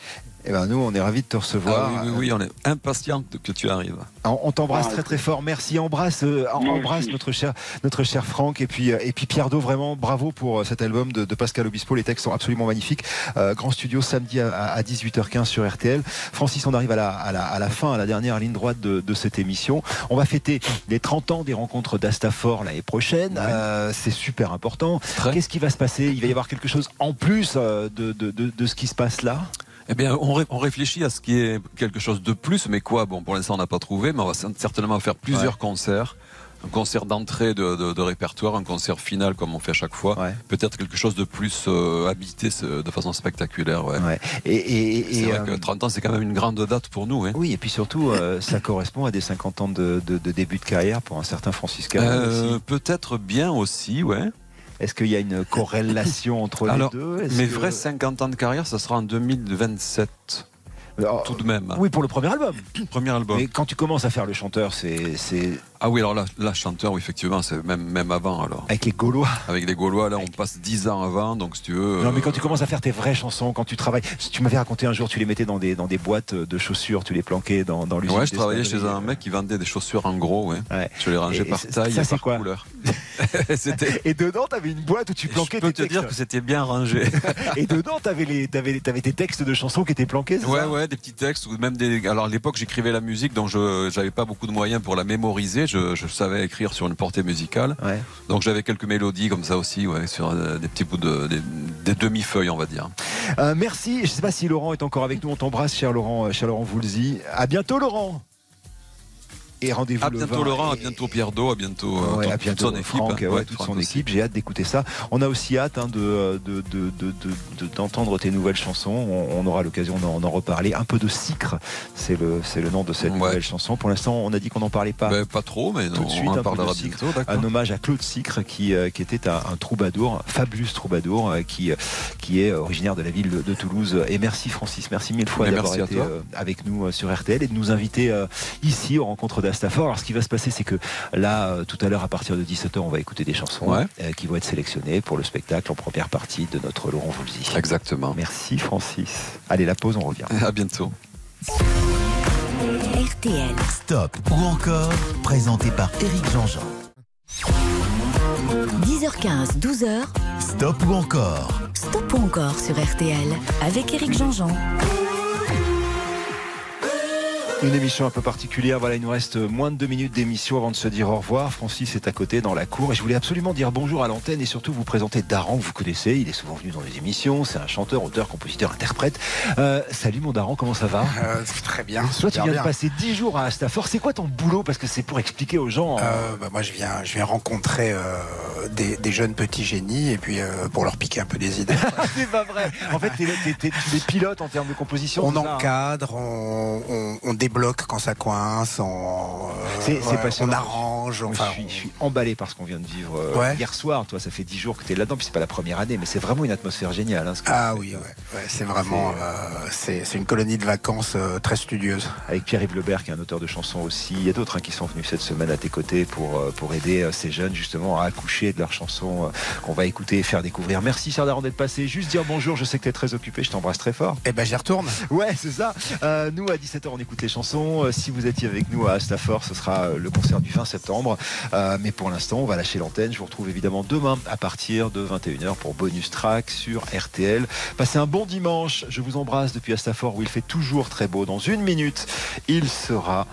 Eh ben nous, on est ravis de te recevoir. Ah oui, oui, oui, on est impatients que tu arrives. On, on t'embrasse ah, très très fort. Merci. Embrasse, euh, embrasse notre cher, notre cher Franck et puis et puis Pierre Do. Vraiment, bravo pour cet album de, de Pascal Obispo. Les textes sont absolument magnifiques. Euh, Grand Studio samedi à, à dix-huit heures quinze sur R T L. Francis, on arrive à la, à la à la fin, à la dernière ligne droite de, de cette émission. On va fêter les trente ans des Rencontres d'Astafort l'année prochaine. Ouais. Euh, c'est super important. Très. Qu'est-ce qui va se passer ? Il va y avoir quelque chose en plus de de, de, de ce qui se passe là. Eh bien, on, ré- on réfléchit à ce qui est quelque chose de plus, mais quoi ? Bon, pour l'instant, on n'a pas trouvé, mais on va certainement faire plusieurs ouais. concerts. Un concert d'entrée de, de, de répertoire, un concert final comme on fait à chaque fois. Ouais. Peut-être quelque chose de plus euh, habité de façon spectaculaire. Ouais. Ouais. Et, et, et, c'est et, vrai euh... que trente ans, c'est quand même une grande date pour nous. Hein. Oui, et puis surtout, euh, ça correspond à des cinquante ans de, de, de début de carrière pour un certain Francis Cabrel. Euh, peut-être bien aussi, ouais. Est-ce qu'il y a une corrélation entre Alors, les deux ? Est-ce mes que... vrais cinquante ans de carrière, ça sera en deux mille vingt-sept. Alors, tout de même. Oui, pour le premier album. Premier album. Mais quand tu commences à faire le chanteur, c'est. c'est... Ah oui, alors là, là chanteur, oui, effectivement, c'est même, même avant. Alors. Avec les Gaulois. Avec les Gaulois, là, Avec... on passe dix ans avant, donc si tu veux. Non, mais quand tu commences à faire tes vraies chansons, quand tu travailles. Tu m'avais raconté un jour, tu les mettais dans des, dans des boîtes de chaussures, tu les planquais dans, dans l'usine. Ouais, je travaillais chez un mec qui vendait des chaussures en gros, ouais. ouais. Je les rangeais et par taille ça, et par quoi couleur. C'était... Et dedans, t'avais une boîte où tu planquais tes textes. Je peux te dire que c'était bien rangé. Et dedans, t'avais, les, t'avais, t'avais tes textes de chansons qui étaient planqués, c'est ouais, ça ouais. ouais, des petits textes ou même des. Alors à l'époque, j'écrivais la musique, donc je j'avais pas beaucoup de moyens pour la mémoriser. Je, je savais écrire sur une portée musicale. Ouais. Donc j'avais quelques mélodies comme ça aussi, ouais, sur des petits bouts de des, des demi-feuilles, on va dire. Euh, merci. Je sais pas si Laurent est encore avec nous. On t'embrasse, cher Laurent, cher Laurent Voulzy. À bientôt, Laurent. Et rendez-vous à bientôt le Laurent, et... à bientôt Pierre Do, à bientôt, euh, ouais, à bientôt toute son Franck, équipe. Ouais, ouais, toute Franck son aussi. Équipe. J'ai hâte d'écouter ça. On a aussi hâte hein, de, de, de, de, d'entendre tes nouvelles chansons. On, on aura l'occasion d'en, d'en reparler. Un peu de Sicre, c'est le, c'est le nom de cette ouais. nouvelle chanson. Pour l'instant, on a dit qu'on n'en parlait pas. Bah, pas trop, mais non, tout de suite, on en parlera bientôt. Un hommage à Claude Sicre, qui, euh, qui était un, un troubadour, fabuleux troubadour, euh, qui, euh, qui est originaire de la ville de, de Toulouse. Et merci Francis, merci mille fois mais d'avoir été euh, avec nous euh, sur R T L et de nous inviter euh, ici aux Rencontres d'Astafort. Astaffort. Alors ce qui va se passer, c'est que là, euh, tout à l'heure, à partir de dix-sept heures, on va écouter des chansons ouais. euh, qui vont être sélectionnées pour le spectacle en première partie de notre Laurent Voulzy. Exactement. Merci Francis. Allez, la pause, on revient. À bientôt. R T L. Stop ou encore, présenté par Éric Jean-Jean. dix heures quinze, douze heures. Stop ou encore. Stop ou encore sur R T L avec Éric Jean-Jean. Une émission un peu particulière, voilà, il nous reste moins de deux minutes d'émission avant de se dire au revoir. Francis est à côté dans la cour et je voulais absolument dire bonjour à l'antenne et surtout vous présenter Daran, vous connaissez, il est souvent venu dans des émissions, c'est un chanteur, auteur, compositeur, interprète. Euh, salut mon Daran, comment ça va ? euh, Très bien. Toi tu viens bien. de passer dix jours à Astaffort, c'est quoi ton boulot ? Parce que c'est pour expliquer aux gens... Euh... Euh, bah moi je viens, je viens rencontrer euh, des, des jeunes petits génies et puis euh, pour leur piquer un peu des idées. C'est pas vrai. En fait t'es, t'es, t'es, tu les pilotes en termes de composition. On encadre, ça, hein. on, on, on débat blocs quand ça coince, on, c'est, euh, c'est ouais, on arrange. Enfin, je, suis, je suis emballé par ce qu'on vient de vivre euh, ouais. hier soir. Toi, ça fait dix jours que tu es là-dedans, puis c'est pas la première année, mais c'est vraiment une atmosphère géniale. Hein, ce ah oui, ouais. Ouais, c'est vraiment c'est, euh, c'est, c'est une colonie de vacances euh, très studieuse. Avec Pierre Yves Lebert, qui est un auteur de chansons aussi. Il y a d'autres hein, qui sont venus cette semaine à tes côtés pour, euh, pour aider euh, ces jeunes justement à accoucher de leurs chansons euh, qu'on va écouter et faire découvrir. Merci, cher Daran, d'être passé. Juste dire bonjour, je sais que tu es très occupé, je t'embrasse très fort. Eh ben, j'y retourne. Ouais, c'est ça. Euh, nous, à dix-sept heures, on écoute les chansons. Si vous étiez avec nous à Astaffort, ce sera le concert du vingt septembre. Euh, mais pour l'instant, on va lâcher l'antenne. Je vous retrouve évidemment demain à partir de vingt et une heures pour Bonus Track sur R T L. Passez un bon dimanche. Je vous embrasse depuis Astaffort où il fait toujours très beau. Dans une minute, il sera